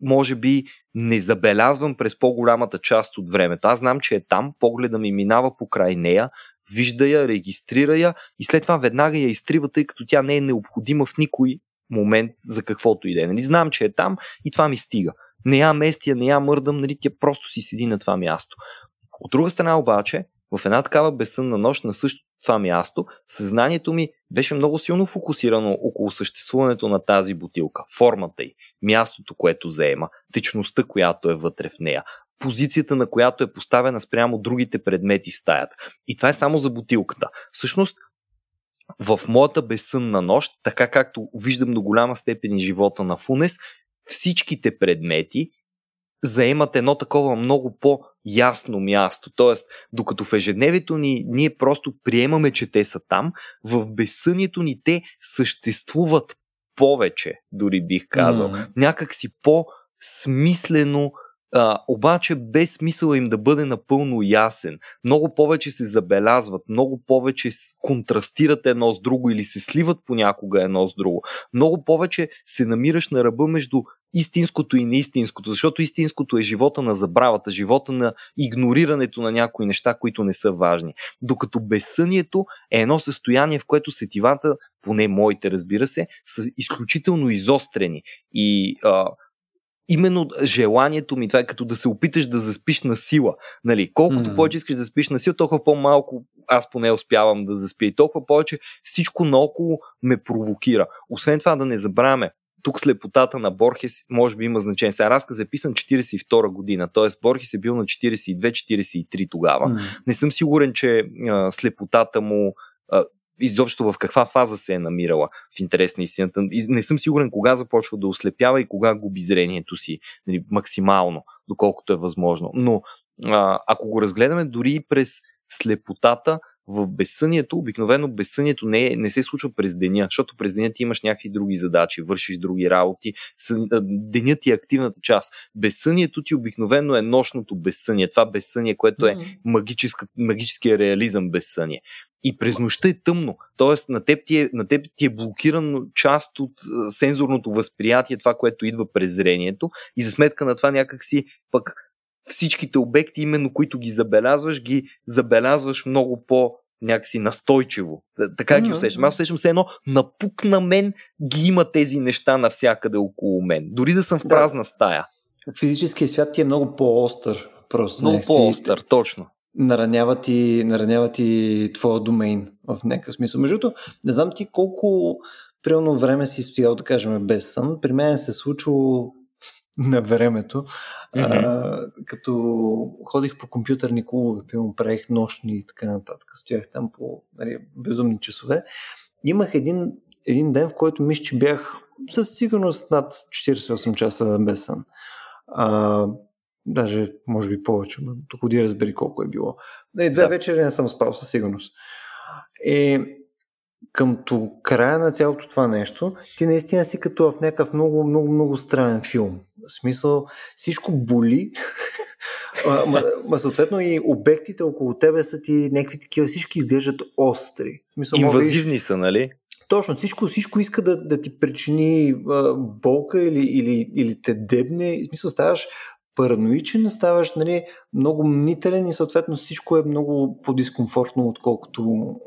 може би не забелязвам през по-голямата част от времето. Аз знам, че е там, погледа ми минава покрай нея, вижда я, регистрира я и след това веднага я изтрива, тъй като тя не е необходима в никой момент за каквото и да е. Нали? Знам, че е там и това ми стига. Не я местя, не я мърдам, нали? Тя просто си седи на това място. От друга страна обаче, в една такава безсънна нощ на същото това място, съзнанието ми беше много силно фокусирано около съществуването на тази бутилка, формата й, мястото, което заема, течността, която е вътре в нея, позицията, на която е поставена спрямо другите предмети в стаята. И това е само за бутилката. Всъщност, в моята безсънна нощ, така както виждам до голяма степен и живота на Фунес, всичките предмети заемат едно такова много по-ясно място. Тоест, докато в ежедневието ни ние просто приемаме, че те са там, в безсънието ни те съществуват повече, дори бих казал. Някак си по-смислено, обаче без смисъла им да бъде напълно ясен. Много повече се забелязват, много повече контрастират едно с друго или се сливат понякога едно с друго. Много повече се намираш на ръба между истинското и неистинското, защото истинското е живота на забравата, живота на игнорирането на някои неща, които не са важни. Докато безсънието е едно състояние, в което сетивата, поне моите разбира се, са изключително изострени и именно желанието ми, това е като да се опиташ да заспиш на сила. Нали? Колкото повече искаш да заспиш на сила, толкова по-малко аз поне успявам да заспя и толкова повече всичко наоколо ме провокира. Освен това да не забравяме, тук слепотата на Борхес може би има значение. Сега разказ е писан 1942 година, т.е. Борхес е бил на 42-43 тогава. Не съм сигурен, че слепотата му изобщо в каква фаза се е намирала в интерес на истината. Не съм сигурен кога започва да ослепява и кога губи зрението си, нали, максимално, доколкото е възможно. Но ако го разгледаме дори през слепотата, в безсънието, обикновено безсънието не се случва през деня, защото през деня ти имаш някакви други задачи, вършиш други работи, денят ти е активната част. Безсънието ти обикновено е нощното безсъние, това безсъние, което е магическия реализъм безсъние. И през нощта е тъмно, т.е. на теб ти е блокирано част от сензорното възприятие, това, което идва през зрението и за сметка на това някакси пък всичките обекти, именно които ги забелязваш много по-някакси настойчиво. Така ги усещам. Аз усещам все едно, напук на мен ги има тези неща навсякъде около мен. Дори да съм в празна стая. Физическият свят ти е много по-остър. Просто. Много по-остър, точно. Наранява ти твоя домейн в някакъв смисъл. Между другото, не знам ти колко примерно време си стоял, да кажем, без сън. При мен се е случило на времето, като ходих по компютърни клубове, правих нощни и така нататък, стоях там по безумни часове. Имах един ден, в който мисля, че бях със сигурност над 48 часа без сън. Даже, може би, повече, но ходи разбери колко е било. Две вечери не съм спал със сигурност. Къмто края на цялото това нещо, ти наистина си като в някакъв много, много, много странен филм. В смисъл, всичко боли, съответно и обектите около тебе са ти някакви такива, всички изглеждат остри. В смисъл, инвазивни са, нали? Точно, всичко иска да ти причини болка или те дебне. В смисъл, ставаш параноичен, ставаш, нали, много мнителен и съответно всичко е много по-дискомфортно,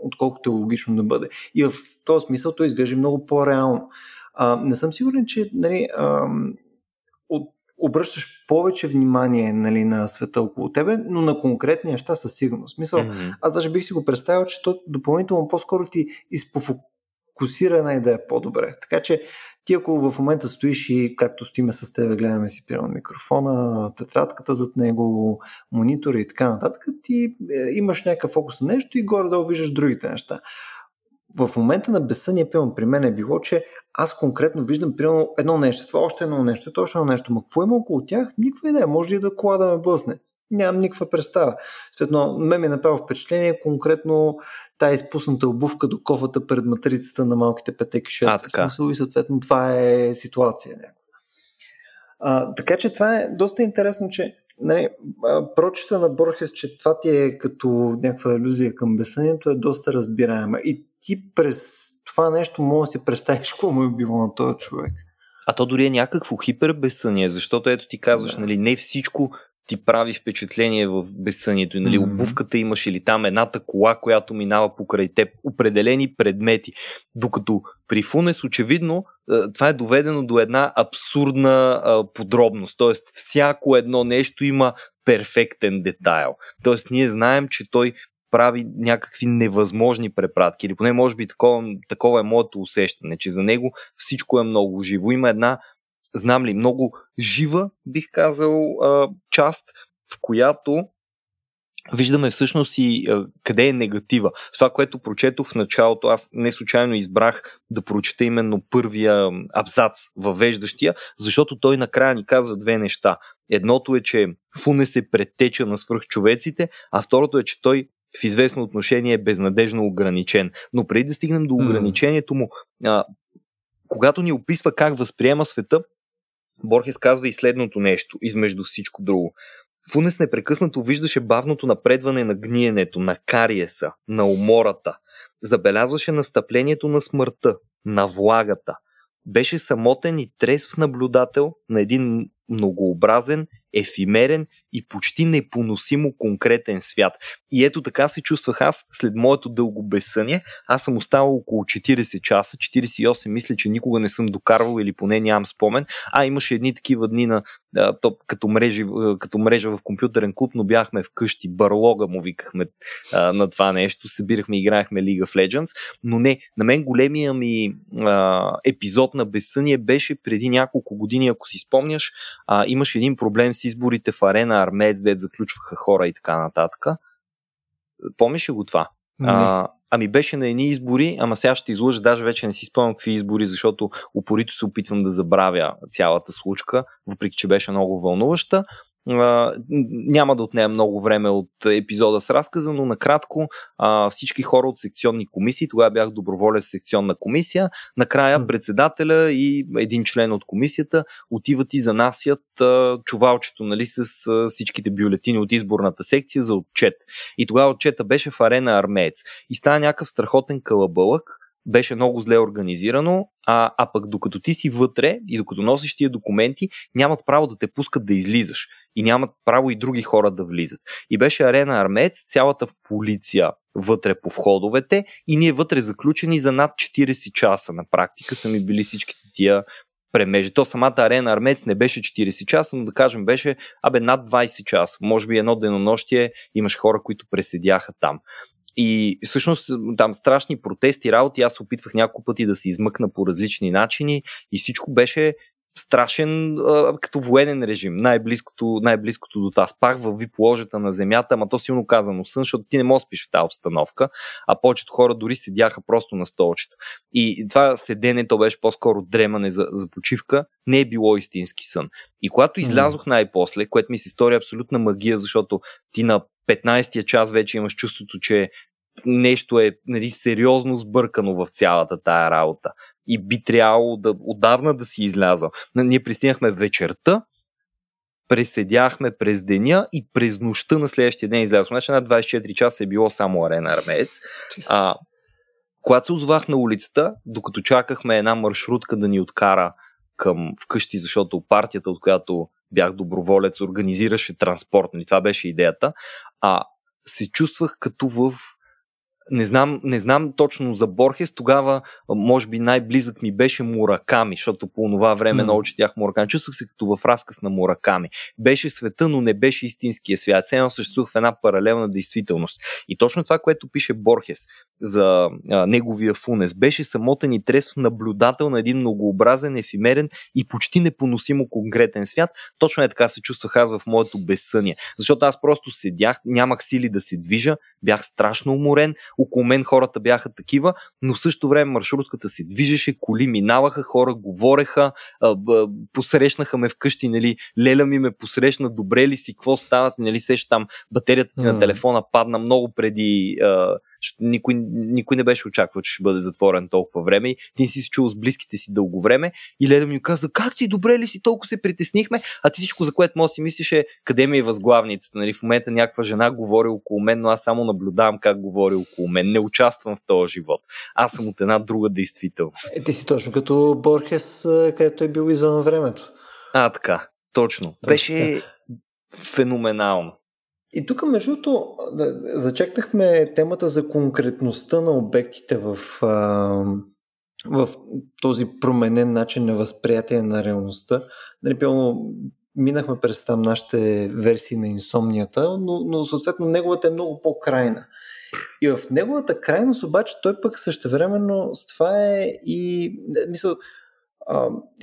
отколкото е логично да бъде. И в този смисъл то изглежда много по-реално. Не съм сигурен, че, нали, обръщаш повече внимание, нали, на света около тебе, но на конкретни неща със сигурност. Смисъл, аз даже бих си го представил, че то допълнително по-скоро ти изпофокусира една идея по-добре. Така че ти, ако в момента стоиш и както стоиме с тебе, гледаме си примерно микрофона, тетрадката зад него, монитора и така нататък, ти имаш някакъв фокус на нещо и горе-долу виждаш другите неща. В момента на безсънния пилон при мен е било, че аз конкретно виждам примерно едно нещо, това още едно нещо, това още едно нещо, ма какво има около тях? Никаква идея, може и да кола да ме блъсне. Нямам никаква представа. Следно, ме направи впечатление конкретно тая изпусната обувка до кофата пред матрицата на малките петеки шета. И съответно това е ситуация. Така че това е доста интересно, че, нали, прочита на Борхес, че това ти е като някаква илюзия към безсънието, е доста разбираема. И ти през това нещо може да си представиш какво му е било на този човек. А то дори е някакво хипербезсъние, защото ето ти казваш, нали, не всичко ти прави впечатление в безсънието. И, нали, обувката имаш или там едната кола, която минава покрай теб, определени предмети. Докато при Фунес очевидно това е доведено до една абсурдна подробност. Тоест всяко едно нещо има перфектен детайл. Тоест ние знаем, че той прави някакви невъзможни препратки. Или поне може би такова е моето усещане, че за него всичко е много живо. Има една, знам ли, много жива, бих казал, част, в която виждаме всъщност и къде е негатива. Това, което прочетох в началото, аз не случайно избрах да прочета именно първия абзац, въвеждащия, защото той накрая ни казва две неща. Едното е, че Фунес е предтеча на свръхчовеците, а второто е, че той в известно отношение е безнадежно ограничен. Но преди да стигнем до ограничението му, когато ни описва как възприема света, Борхес казва и следното нещо, измежду всичко друго. Фунес непрекъснато виждаше бавното напредване на гниенето, на кариеса, на умората. Забелязваше настъплението на смъртта, на влагата. Беше самотен и трезв наблюдател на един многообразен, ефимерен и почти непоносимо конкретен свят. И ето така се чувствах аз след моето дълго безсъние. Аз съм оставал около 40 часа, 48 мисля, че никога не съм докарвал или поне нямам спомен. Имаше едни такива дни на като мрежа в компютърен клуб, но бяхме вкъщи, барлога му викахме на това нещо, събирахме и играехме League of Legends, но не, на мен големия ми епизод на безсъние беше преди няколко години, ако си спомняш, имаше един проблем с изборите в Арена Армеец, дето заключваха хора и така нататък. Помниш ли го това? Беше на едни избори, ама сега ще излъжа, даже вече не си спомням какви избори, защото упорито се опитвам да забравя цялата случка, въпреки че беше много вълнуваща. Няма да отнея много време от епизода с разказа, но накратко всички хора от секционни комисии, тогава бях доброволец секционна комисия, накрая председателя и един член от комисията отиват и занасят чувалчето, нали, с всичките бюлетини от изборната секция за отчет. И тогава отчета беше в Арена Армеец и стана някакъв страхотен калабълък, беше много зле организирано, пък докато ти си вътре и докато носиш тия документи, нямат право да те пускат да излизаш и нямат право и други хора да влизат. И беше Арена Армеец, цялата в полиция вътре по входовете и ние вътре заключени за над 40 часа на практика са ми били всичките тия премежи. То самата Арена Армеец не беше 40 часа, но да кажем беше над 20 часа. Може би едно денонощие имаш хора, които преседяха там. И всъщност там страшни протести, работи, аз опитвах няколко пъти да се измъкна по различни начини и всичко беше страшен като военен режим. Най-близкото до това. Спах във вип-ложата на земята, ама то силно казано сън, защото ти не можеш да спиш в тази обстановка, а повечето хора дори седяха просто на столчета. И това седене, то беше по-скоро дремане за почивка, не е било истински сън. И когато излязох най-после, което ми се стори абсолютна магия, защото ти на 15-тия час вече имаш чувството, че нещо е сериозно сбъркано в цялата тая работа. И би трябвало отдавна да си излязал. Ние пристигнахме вечерта, преседяхме през деня и през нощта на следващия ден излязохме. Значи на 24 часа е било само Арена Армеец. Когато се озвах на улицата, докато чакахме една маршрутка да ни откара към вкъщи, защото партията, от която бях доброволец, организираше транспорт. Нали? Това беше идеята. Се чувствах като в... Не знам точно за Борхес, тогава може би най-близък ми беше Мураками, защото по това време много четях Мураками. Чувствах се като в разказ на Мураками. Беше света, но не беше истинския свят. Сега съществувах в една паралелна действителност. И точно това, което пише Борхес за неговия Фунес, беше самотен и трезв наблюдател на един многообразен, ефимерен и почти непоносимо конкретен свят. Точно е така се чувствах аз в моето безсъние. Защото аз просто седях, нямах сили да се движа, бях страшно уморен, около мен хората бяха такива, но в същото време маршрутката се движеше, коли минаваха, хора говореха, посрещнаха ме вкъщи, нали, леля ми ме посрещна, добре ли си, какво стават, нали, сеща там, батерията ти на телефона падна много преди... Никой не беше очаквал, че ще бъде затворен толкова време. Ти не си се чул с близките си дълго време и Леда ми каза: как си, добре ли си, толкова се притеснихме, а ти всичко, за което може си мислиш, е къде ми е възглавницата. Нали? В момента някаква жена говори около мен, но аз само наблюдавам как говори около мен. Не участвам в този живот. Аз съм от една друга действителност. Ти си точно като Борхес, където е бил извън времето. Така, точно. Беше феноменално. И тук, между другото, зачекнахме темата за конкретността на обектите в този променен начин на възприятие на реалността. Нали, пълно, минахме през там нашите версии на инсомнията, но съответно неговата е много по-крайна. И в неговата крайност обаче той пък същевременно с това е и... мисъл,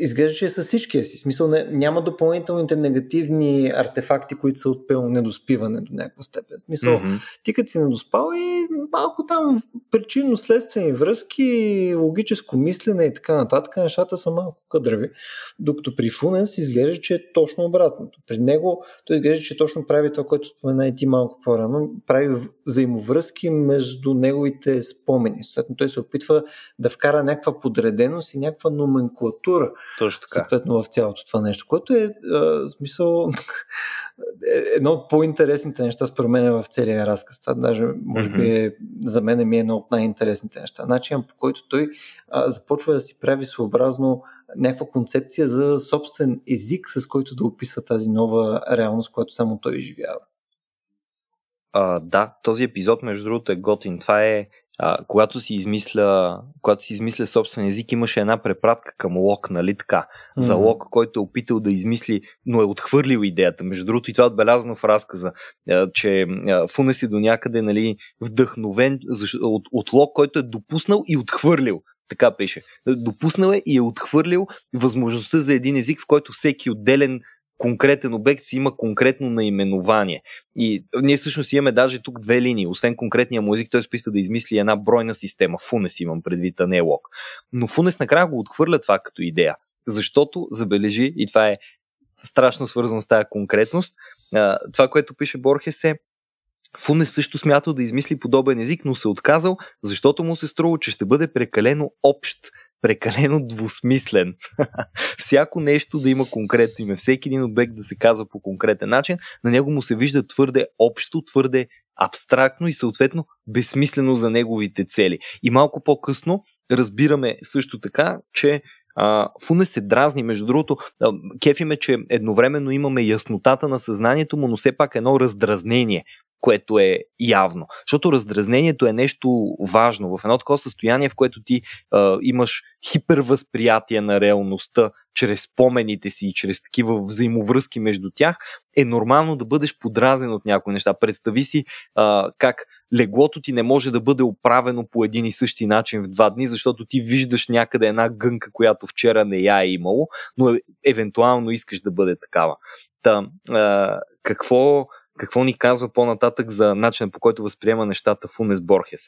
изглежда, че е със всичкия си. Смисъл, няма допълнителните негативни артефакти, които са от пълно недоспиване до някаква степен. Смисъл, ти като си недоспал и малко там причинно-следствени връзки, логическо мислене и така нататък, нещата са малко кадрави. Докато при Фунес изглежда, че е точно обратното. При него той изглежда, че точно прави това, което спомена и ти малко по-рано. Прави взаимовръзки между неговите спомени. Съответно, той се опитва да вкара някаква подреденост и някаква номенклатура. Съответно в цялото това нещо, което е смисъл едно от по-интересните неща според мен в целия разказ. Това даже може би за мен е едно от най-интересните неща. Начинът, по който той започва да си прави своеобразно някаква концепция за собствен език, с който да описва тази нова реалност, която само той изживява. Да, този епизод между другото е готин. Това е когато си измисля собствен език, имаше една препратка към Лок, нали така? За Лок, който е опитал да измисли, но е отхвърлил идеята. Между другото, и това е отбелязано в разказа, че Фунес е до някъде, нали, вдъхновен от Лок, който е допуснал и отхвърлил. Така пише. Допуснал е и е отхвърлил възможността за един език, в който всеки отделен конкретен обект си има конкретно наименование. И ние всъщност имаме даже тук две линии. Освен конкретния му език, той се опитва да измисли една бройна система. Фунес имам предвид, а не Лок. Но Фунес накрая го отхвърля това като идея. Защото, забележи, и това е страшно свързано с тази конкретност, това, което пише Борхес е: Фунес също смятал да измисли подобен език, но се отказал, защото му се струва, че ще бъде прекалено общ, прекалено двусмислен. Всяко нещо да има конкретно име, всеки един обект да се казва по конкретен начин, на него му се вижда твърде общо, твърде абстрактно и съответно безсмислено за неговите цели. И малко по-късно разбираме също така, че Фунес се дразни, между другото, кефиме, че едновременно имаме яснотата на съзнанието му, но все пак едно раздразнение, което е явно. Защото раздразнението е нещо важно. В едно такова състояние, в което ти имаш хипервъзприятие на реалността чрез спомените си и чрез такива взаимовръзки между тях, е нормално да бъдеш подразен от някои неща. Представи си как леглото ти не може да бъде оправено по един и същи начин в два дни, защото ти виждаш някъде една гънка, която вчера не я е имало, но евентуално искаш да бъде такава. Та, какво ни казва по-нататък за начинът, по който възприема нещата Фунес Борхес?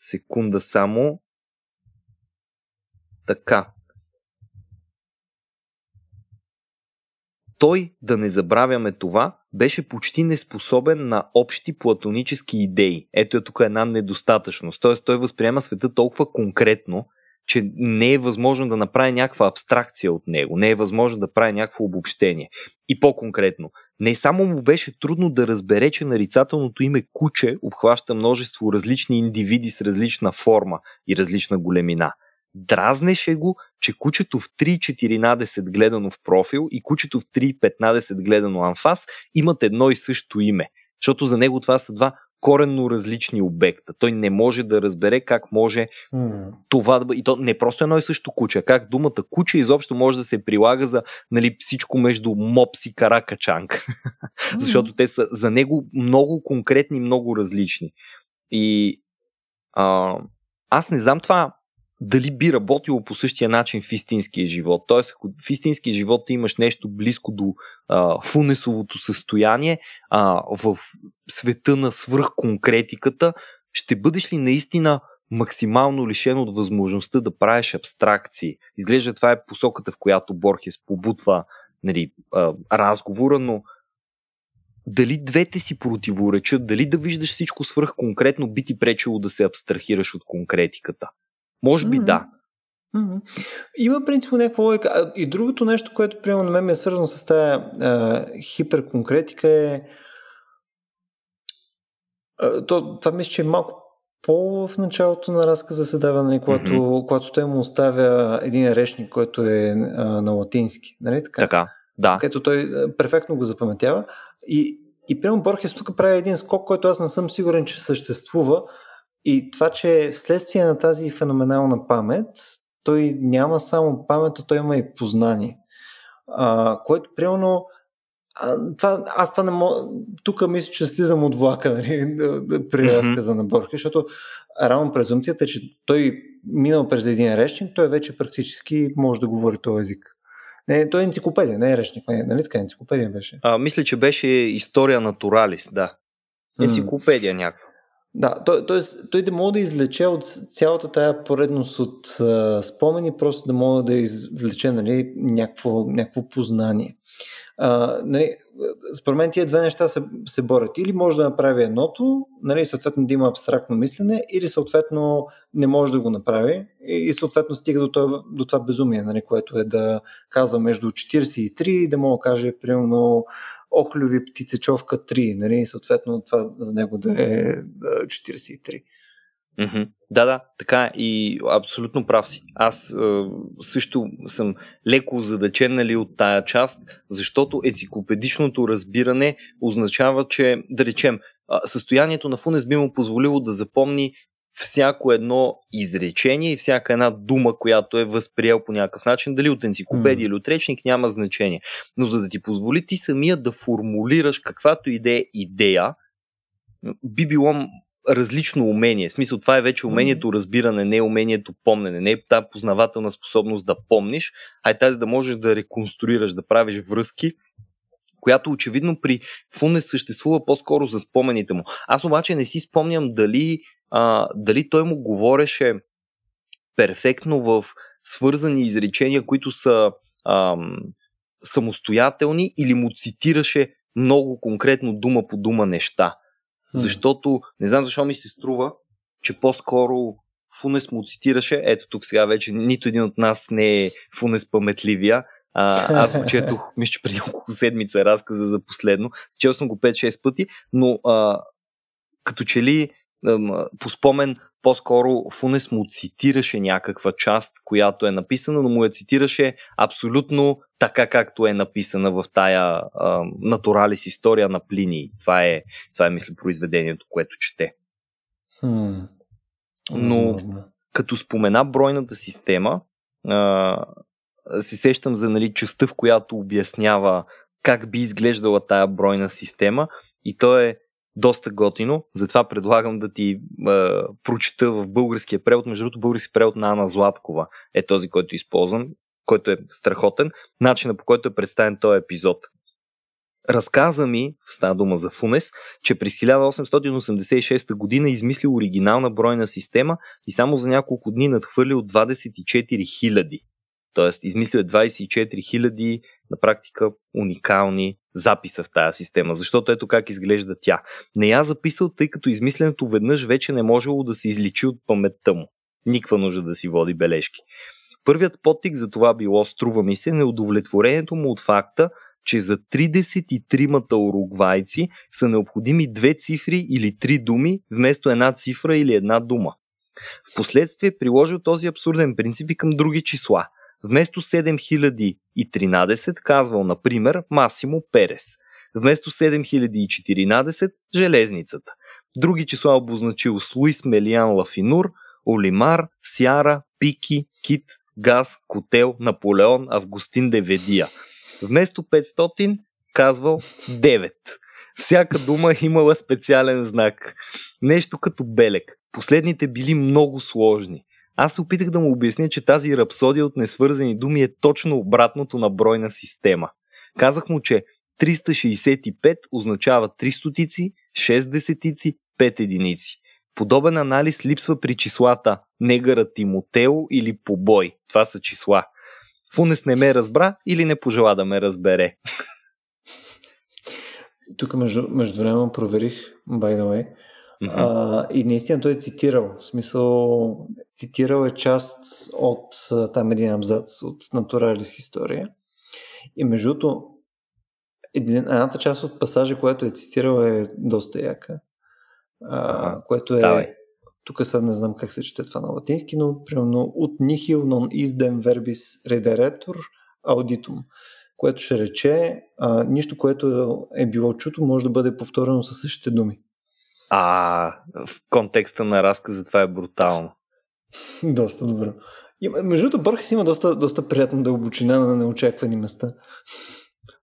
Секунда само. Така. Той, да не забравяме това, беше почти неспособен на общи платонически идеи. Ето е тук една недостатъчност. Т.е. той възприема света толкова конкретно, че не е възможно да направи някаква абстракция от него. Не е възможно да прави някакво обобщение. И по-конкретно, не само му беше трудно да разбере, че нарицателното име куче обхваща множество различни индивиди с различна форма и различна големина. Дразнеше го, че кучето в 3.14 гледано в профил и кучето в 3.15 гледано анфас имат едно и също име. Защото за него това са два коренно различни обекта. Той не може да разбере как може това да бъде. И то не просто едно и също куче, как думата куче изобщо може да се прилага за, нали, всичко между мопс и каракачанг. Защото те са за него много конкретни, много различни. И аз не знам това дали би работило по същия начин в истинския живот. Т.е. ако в истинския живот имаш нещо близко до фунесовото състояние, в света на свръхконкретиката, ще бъдеш ли наистина максимално лишен от възможността да правиш абстракции? Изглежда това е посоката, в която Борхес побутва, нали, разговора, но дали двете си противоречат, дали да виждаш всичко свръхконкретно би ти пречило да се абстрахираш от конкретиката? Може би да. Има принципно някаква логика. И другото нещо, което приема на мен е свързано с тази хиперконкретика е това мисля, че е малко по-в началото на разказа се дава, нали, когато той му оставя един речник, който е на латински. Нали? Така, да. Където той перфектно го запаметява. И приема Борхес тук прави един скок, който аз не съм сигурен, че съществува. И това, че вследствие на тази феноменална памет, той няма само памет, а той има и познание. Което, примерно, аз това не мога... Тук мисля, че слизам от влака, нали, при разказа на Борхес, защото рано презумцията е, че той минал през един речник, той вече практически може да говори този език. Не, той е енциклопедия, не е речник. Нали така енциклопедия беше? Мисля, че беше история натуралис, да. Енциклопедия някаква. Да, той да мога да извлече от цялата тая поредност от спомени, просто да мога да извлече, нали, някакво познание. Нали, според мен тия две неща се борят. Или може да направи едното, нали, съответно да има абстрактно мислене, или съответно не може да го направи и съответно стига до това безумие, нали, което е да казва между 40 и 3 и да мога да каже примерно охлюви птицечовка 3, нали, съответно това за него да е 43. Да, така, и абсолютно прав си. Аз също съм леко задачен, нали, от тая част, защото енциклопедичното разбиране означава, че, да речем, състоянието на Фунес би му позволило да запомни всяко едно изречение и всяка една дума, която е възприел по някакъв начин, дали от енциклопедия или от речник, няма значение. Но за да ти позволи ти самия да формулираш каквато идея, би било различно умение. В смисъл, това е вече умението разбиране, не е умението помнене, не е тази познавателна способност да помниш, а е тази да можеш да реконструираш, да правиш връзки, която очевидно при Фунес съществува по-скоро за спомените му. Аз обаче не си спомням дали той му говореше перфектно в свързани изречения, които са самостоятелни, или му цитираше много конкретно дума по дума неща. Защото, не знам защо ми се струва, че по-скоро Фунес му цитираше, ето тук сега вече нито един от нас не е Фунес паметливия. Аз го четох, мисля, че преди няколко седмица разказа за последно. Счел съм го 5-6 пъти, но като че ли по спомен по-скоро Фунес му цитираше някаква част, която е написана, но му я цитираше абсолютно така, както е написана в тая натуралис история на Плини. Това е мисля, произведението, което чете. Но като спомена бройната система, се сещам за, нали, частта, в която обяснява как би изглеждала тая бройна система, и то е доста готино, затова предлагам да ти прочита в българския превод. Между другото, български превод на Ана Златкова е този, който използвам, който е страхотен, начинът по който е представен този епизод. Разказа ми, стана дума за Фунес, че през 1886 година измисли оригинална бройна система и само за няколко дни надхвърли от 24 000. Тоест, измислил 24 000 на практика уникални записа в тая система, защото ето как изглежда тя. Не я записал, тъй като измисленето веднъж вече не можело да се изличи от паметта му. Никаква нужда да си води бележки. Първият подтик за това било, струва ми се, неудовлетворението му от факта, че за 33-мата уругвайци са необходими две цифри или три думи, вместо една цифра или една дума. Впоследствие приложил този абсурден принцип и към други числа. Вместо 7013 казвал, например, Масимо Перес. Вместо 7014 Железницата. Други числа обозначил с Луис Мелиан Лафинур, Олимар, Сяра, Пики, Кит, Газ, Котел, Наполеон, Августин де Ведия. Вместо 500 казвал 9. Всяка дума имала специален знак. Нещо като белег. Последните били много сложни. Аз се опитах да му обясня, че тази рапсодия от несвързани думи е точно обратното на бройна система. Казах му, че 365 означава 3 стотици, 6 десетици, 5 единици. Подобен анализ липсва при числата Негъра Тимотео или Побой. Това са числа. Фунес не ме разбра или не пожела да ме разбере. Тук между време проверих, by the way, и наистина той е цитирал. В смисъл, цитирал е част от там един абзац от Натуралис История. И между другото, едната част от пасажа, която е цитирал, е доста яка. Което е... Давай. Тук сега не знам как се чете това на латински, но примерно от nihil non isdem verbis rederetur auditum, което ще рече нищо, което е било чуто, може да бъде повторено със същите думи. В контекста на разказа това е брутално. Доста добро. Между другото, Борхес има доста приятна дълбочина на неочаквани места.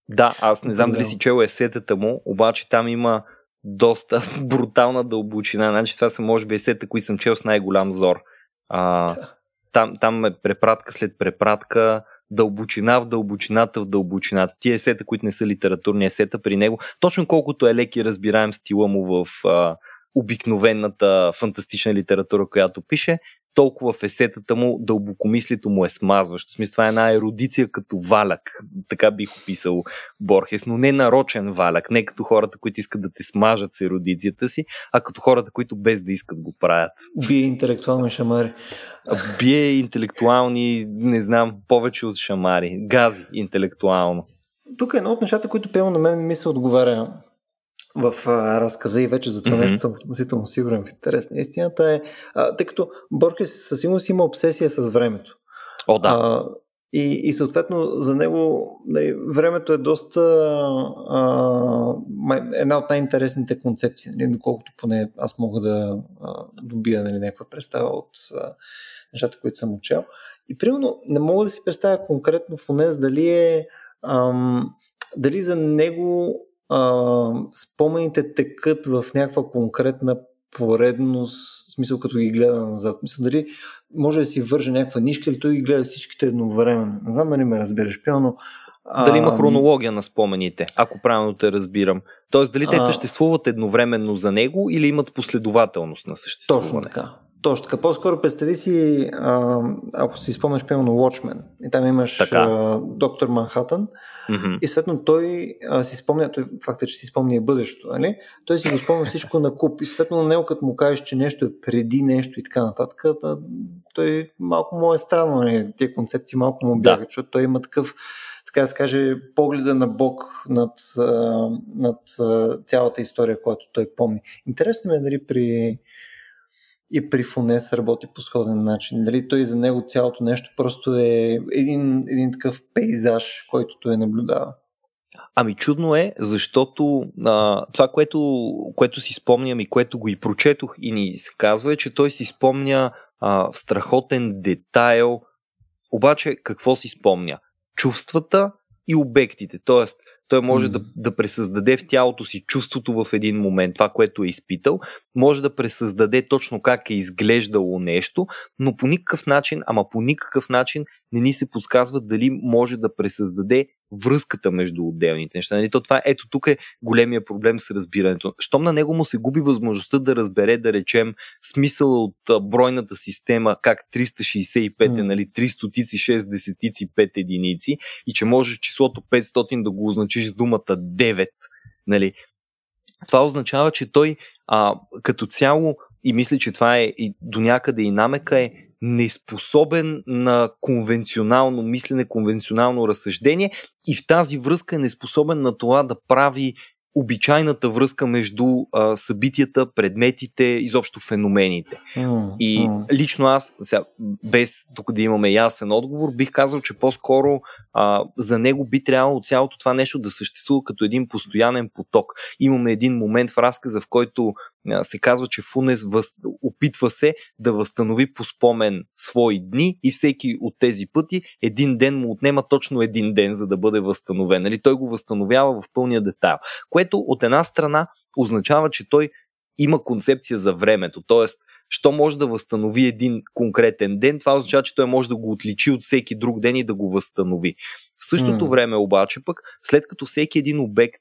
Да, аз не знам дали си чел есетата му, обаче там има доста брутална дълбочина. Значи това са може би есета, които съм чел с най-голям зор. Там е препратка след препратка, дълбочина в дълбочината в дълбочината. Тия есета, които не са литературни есета при него, точно колкото е лек и разбираем стила му в обикновената фантастична литература, която пише, толкова в есетата му дълбокомислието му е смазващо. В смисъл, това е една ерудиция като валяк. Така бих описал Борхес, но не нарочен валяк. Не като хората, които искат да те смажат с ерудицията си, а като хората, които без да искат го правят. Бие интелектуални шамари. Бие интелектуални, не знам, повече от шамари. Гази интелектуално. Тук е едно от нещата, които пълно на мен ми се отговаря в разказа и вече за това нещо съм относително сигурен в интерес на истината е, тъй като Борхес със сигурност има обсесия с времето. И съответно за него времето е доста една от най-интересните концепции, доколкото поне аз мога да добия някаква представа от нещата, които съм учел. И примерно не мога да си представя конкретно Фунес дали за него спомените текат в някаква конкретна поредност, в смисъл като ги гледа назад. Мисля, дали може да си върже някаква нишка или той ги гледа всичките едновременно. Не знам дали ме разбираш, но дали има хронология на спомените, ако правилно те разбирам. Тоест, дали те съществуват едновременно за него или имат последователност на съществуване? Точно така. По-скоро представи си, ако си спомнеш пълно Watchmen, и там имаш доктор Манхатън, и следно той си спомня, факт е, че си спомня бъдещето, нали? Той си го спомня всичко на куп и следно на него, като му кажеш, че нещо е преди нещо и така нататък, той малко му е странно, нали? Тия концепции малко му бягат, защото той има такъв, така да се каже, погледа на Бог над цялата история, която той помни. Интересно ми е дали при Фунес работи по сходен начин. Дали той за него цялото нещо просто е един такъв пейзаж, който той наблюдава. Ами чудно е, защото това, което си спомням и което го и прочетох и ни се казва е, че той си спомня в страхотен детайл. Обаче какво си спомня? Чувствата и обектите. Тоест, Той може да пресъздаде в тялото си чувството в един момент, това, което е изпитал. Може да пресъздаде точно как е изглеждало нещо, но по никакъв начин, не ни се подсказва дали може да пресъздаде връзката между отделните неща. То това, ето тук е големия проблем с разбирането. Щом на него му се губи възможността да разбере, да речем, смисъла от бройната система, как 365 е, нали, 306 десетици 5 единици и че може числото 500 да го означиш с думата 9. Нали. Това означава, че той като цяло, и мисля, че това е и до някъде и намека е, неспособен на конвенционално мислене, конвенционално разсъждение и в тази връзка е неспособен на това да прави обичайната връзка между събитията, предметите, изобщо феномените. И лично аз, сега, без тук да имаме ясен отговор, бих казал, че по-скоро за него би трябвало цялото това нещо да съществува като един постоянен поток. Имаме един момент в разказа, в който се казва, че Фунес опитва се да възстанови по спомен свои дни и всеки от тези пъти един ден му отнема точно един ден, за да бъде възстановен. Нали? Той го възстановява в пълния детайл, което от една страна означава, че той има концепция за времето, т.е. що може да възстанови един конкретен ден, това означава, че той може да го отличи от всеки друг ден и да го възстанови. В същото време обаче пък, след като всеки един обект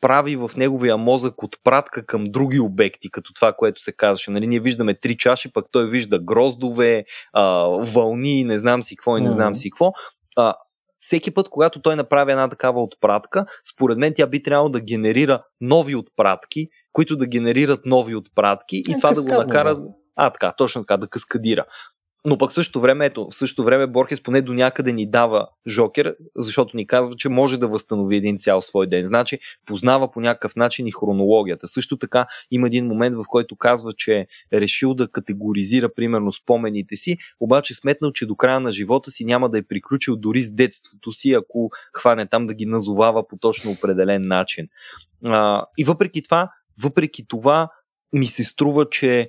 прави в неговия мозък отпратка към други обекти, като това, което се казваше. Нали, ние виждаме три чаши, пък той вижда гроздове, вълни, не знам си какво и не знам си какво. Всеки път, когато той направи една такава отпратка, според мен тя би трябвало да генерира нови отпратки, които да генерират нови отпратки и това да го накара... така, точно така, да каскадира. Но пък в същото време Борхес поне до някъде ни дава жокер, защото ни казва, че може да възстанови един цял свой ден. Значи познава по някакъв начин и хронологията. Също така има един момент, в който казва, че е решил да категоризира примерно спомените си, обаче сметнал, че до края на живота си няма да е приключил дори с детството си, ако хване там да ги назовава по точно определен начин. И въпреки това ми се струва, че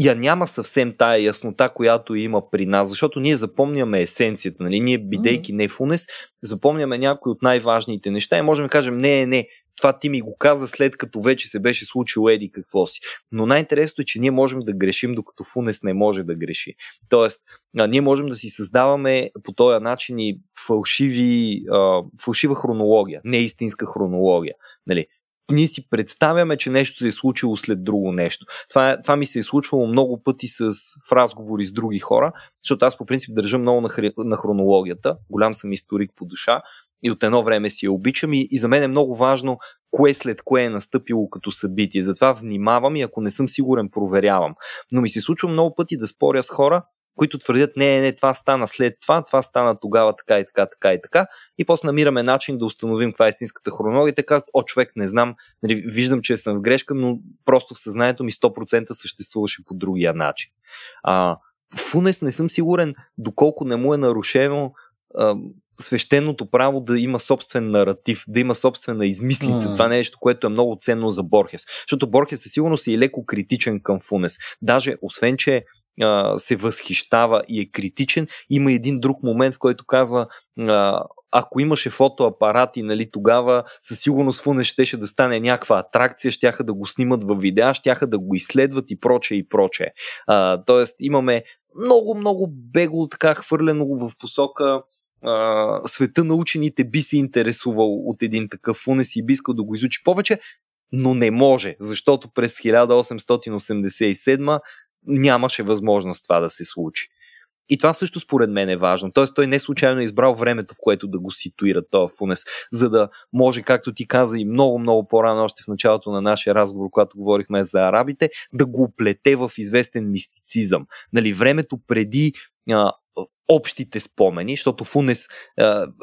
я няма съвсем тая яснота, която има при нас, защото ние запомняме есенцията, нали? Ние, бидейки не Фунес, запомняме някои от най-важните неща и можем да кажем, не, това ти ми го каза след като вече се беше случило еди какво си. Но най-интересното е, че ние можем да грешим, докато Фунес не може да греши. Тоест, ние можем да си създаваме по този начин и фалшива хронология, не истинска хронология, нали? Ние си представяме, че нещо се е случило след друго нещо. Това ми се е случвало много пъти в разговори с други хора, защото аз по принцип държа много на хронологията. Голям съм историк по душа и от едно време си я обичам и за мен е много важно кое след кое е настъпило като събитие. Затова внимавам и ако не съм сигурен, проверявам. Но ми се случва много пъти да споря с хора, които твърдят, не, това стана след това, това стана тогава, така и така. И после намираме начин да установим каква е истинската хронология. Те казват, човек, не знам, виждам, че съм в грешка, но просто в съзнанието ми 100% съществуваше по другия начин. Фунес не съм сигурен доколко не му е нарушено свещеното право да има собствен наратив, да има собствена измислица. Това нещо, което е много ценно за Борхес. Защото Борхес със сигурност е и леко критичен към Фунес. Даже, освен че се възхищава и е критичен. Има един друг момент, в който казва, ако имаше фотоапарати, нали, тогава със сигурност Фунес щеше да стане някаква атракция, щяха да го снимат във видеа, щяха да го изследват и прочее. Тоест имаме много бегло така хвърлено в посока света на учените би се интересувал от един такъв Фунес и би искал да го изучи повече, но не може, защото през 1887 нямаше възможност това да се случи. И това също според мен е важно. Тоест той не случайно е избрал времето, в което да го ситуира този Фунес, за да може, както ти каза и много по-рано, още в началото на нашия разговор, когато говорихме за арабите, да го оплете в известен мистицизъм. Нали, времето преди общите спомени, защото Фунес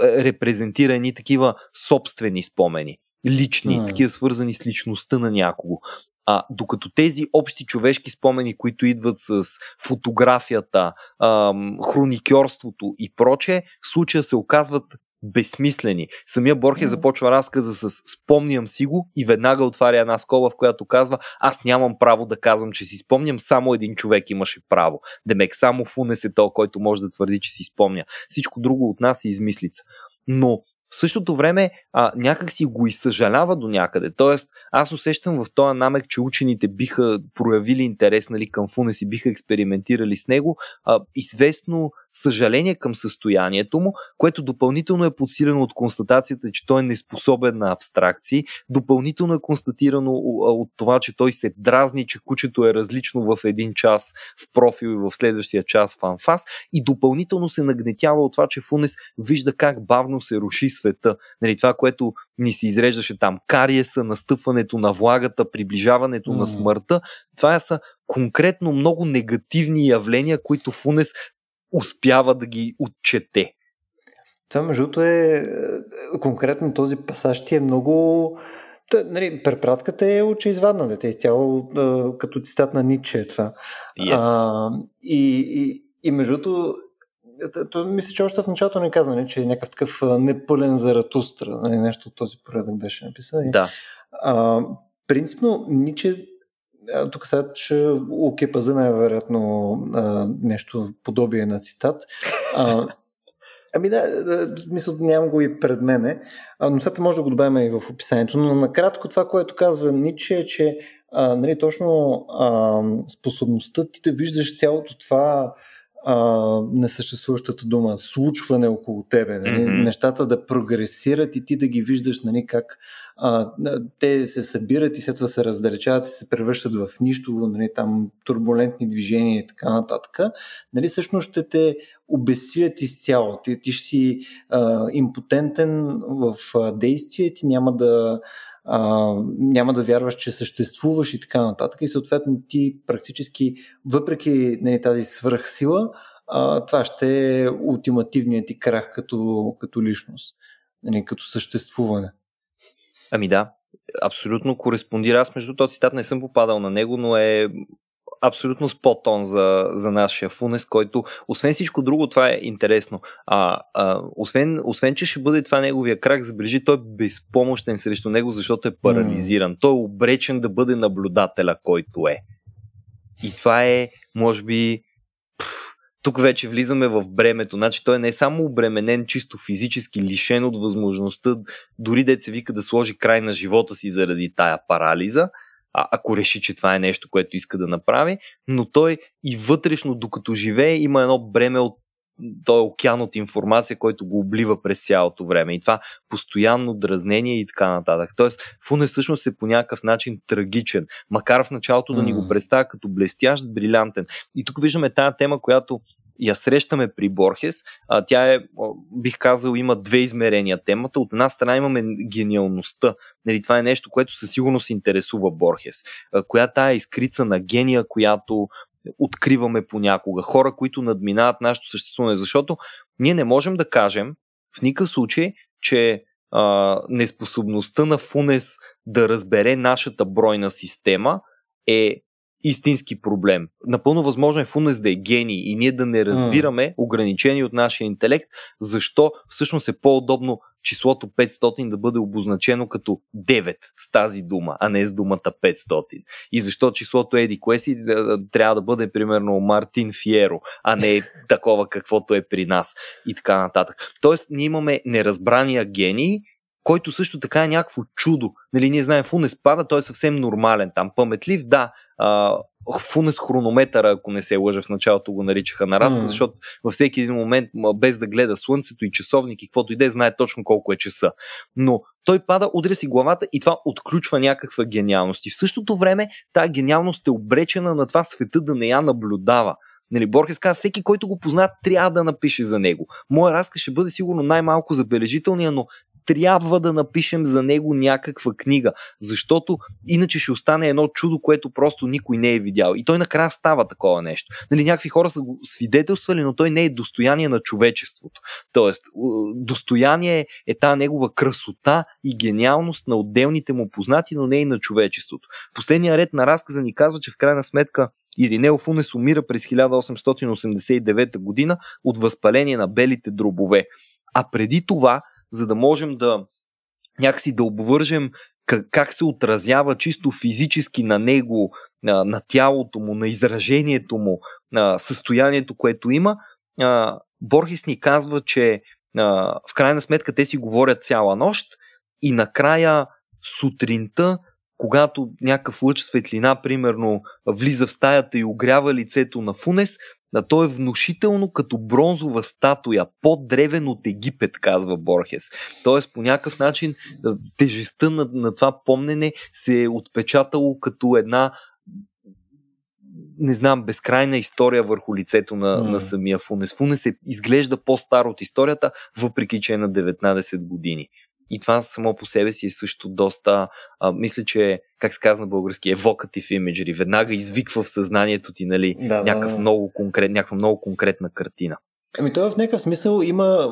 репрезентира едни такива собствени спомени, лични, такива свързани с личността на някого. Докато тези общи човешки спомени, които идват с фотографията, хроникьорството и прочее, в случая се оказват безсмислени. Самия Борхес започва разказа с "спомням си го" и веднага отваря една скоба, в която казва, аз нямам право да казвам, че си спомням, само един човек имаше право. Демек, само Фунес е той, който може да твърди, че си спомня. Всичко друго от нас е измислица. Но в същото време някак си го изсъжалява до някъде. Тоест, аз усещам в този намек, че учените биха проявили интерес към Фунес и биха експериментирали с него, известно съжаление към състоянието му, което допълнително е подсилено от констатацията, че той е неспособен на абстракции, допълнително е констатирано от това, че той се дразни, че кучето е различно в един час в профил и в следващия час в анфас, и допълнително се нагнетява от това, че Фунес вижда как бавно се руши света. Нали, това, което ни се изреждаше там, кариеса, настъпването на влагата, приближаването на смъртта, това са конкретно много негативни явления, които Фунес успява да ги отчете. Това, между другото, е конкретно този пасаж ти е много... Нали, препратката е очеизвадна, дете, изцяло като цитат на Ницше е това. Yes. И между другото, мисля, че още в началото не каза, че е някакъв такъв непълен Заратустра, нали, нещо от този порядък беше написано. Да. Принципно Ницше тук сега ще окепаза най-вероятно нещо подобие на цитат. Мисля, нямам го и пред мене, но сега може да го добавим и в описанието. Но накратко това, което казва Ницше е, че нали, точно способността ти да виждаш цялото това несъществуващата дума, случване около тебе, нали? Нещата да прогресират и ти да ги виждаш, нали, как те се събират и след това се раздалечават и се превръщат в нищо, нали, там турбулентни движения и така нататък, нали, всъщност ще те обесилят изцяло. Ти ще си импотентен в действие, ти няма да вярваш, че съществуваш и така нататък, и съответно ти практически, въпреки нали, тази свръхсила, това ще е ултимативният ти крах като личност, нали, като съществуване. Да, абсолютно кореспондира. Аз между този цитат не съм попадал на него, но е абсолютно спот-он за нашия Фунес, който, освен всичко друго, това е интересно. Освен, че ще бъде това неговия крак, забележи, той е безпомощен срещу него, защото е парализиран. Той е обречен да бъде наблюдателя, който е. И това е, може би... Тук вече влизаме в бремето. Значи той не е само обременен чисто физически, лишен от възможността, дори деца вика да сложи край на живота си заради тая парализа, ако реши, че това е нещо, което иска да направи, но той и вътрешно, докато живее, има едно бреме от той океан от информация, който го облива през цялото време. И това постоянно дразнение и така нататък. Тоест, Фунес всъщност е по някакъв начин трагичен, макар в началото да ни го представя като блестящ, брилянтен. И тук виждаме тая тема, която я срещаме при Борхес. Тя е, бих казал, има две измерения темата. От една страна имаме гениалността. Нали, това е нещо, което със сигурност интересува Борхес. Коя тая искрица на гения, която откриваме понякога. Хора, които надминават нашето съществуване, защото ние не можем да кажем в никакъв случай, че неспособността на Фунес да разбере нашата бройна система е истински проблем. Напълно възможно е Фунес да е гений и ние да не разбираме, ограничени от нашия интелект, защо всъщност е по-удобно числото 500 да бъде обозначено като 9 с тази дума, а не с думата 500. И защо числото Еди Куеси трябва да бъде примерно Мартин Фиеро, а не такова каквото е при нас и така нататък. Тоест ние имаме неразбрания гений, който също така е някакво чудо. Нали, ние знаем, Фунес пада, той е съвсем нормален там. Паметлив, да, Фунес хронометъра, ако не се лъжа, в началото го наричаха на разказ, защото във всеки един момент, без да гледа слънцето и часовник и каквото иде, знае точно колко е часа. Но той пада, удря си главата и това отключва някаква гениалност. И в същото време тая гениалност е обречена на това света да не я наблюдава. Нали, Борхес каза, всеки, който го позна, трябва да напише за него. Моя разказ ще бъде сигурно най-малко забележителния, но трябва да напишем за него някаква книга, защото иначе ще остане едно чудо, което просто никой не е видял. И той накрая става такова нещо. Нали, някакви хора са го свидетелствали, но той не е достояние на човечеството. Тоест, достояние е тая негова красота и гениалност на отделните му познати, но не и на човечеството. Последния ред на разказа ни казва, че в крайна сметка Иренео Фунес умира през 1889 година от възпаление на белите дробове. А преди това, за да можем да някакси да обвържем как се отразява чисто физически на него, на тялото му, на изражението му, на състоянието, което има, Борхес ни казва, че В крайна сметка те си говорят цяла нощ и накрая сутринта, когато някакъв лъч светлина, примерно, влиза в стаята и огрява лицето на Фунес, да той е внушително като бронзова статуя, по-древен от Египет, казва Борхес. Тоест, по някакъв начин тежестта на това помнене се е отпечатало като една, не знам, безкрайна история върху лицето на самия Фунес. Фунес изглежда по-стар от историята, въпреки че е на 19 години. И това само по себе си е също доста, мисля, че, как се казва на български, евокатив имиджери. Веднага извиква в съзнанието ти, нали, някаква много конкретна картина. Ами той в някакъв смисъл има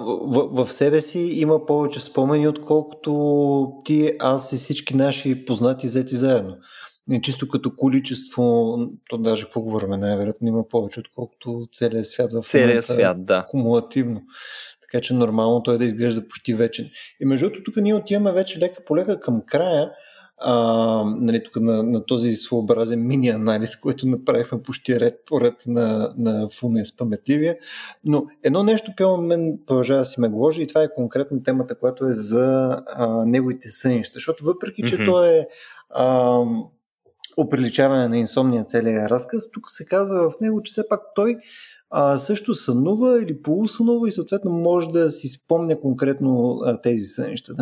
в себе си има повече спомени, отколкото ти, аз и всички наши познати взети заедно. Не чисто като количество, то даже какво говорим, най-вероятно има повече, отколкото целият свят в момента. Целият свят, да. Кумулативно. Така че нормално той да изглежда почти вечен. И между другото, тук ние отиваме вече лека по лека към края, нали, тук на този своеобразен мини-анализ, който направихме почти ред по ред на Фунес паметливия. Но едно нещо пълно мен продължава да си ме гложи и това е конкретно темата, която е за неговите сънища. Защото въпреки, че то е оприличаване на инсомния целия разказ, тук се казва в него, че все пак той също сънува или полусънува и съответно може да си спомня конкретно тези сънища.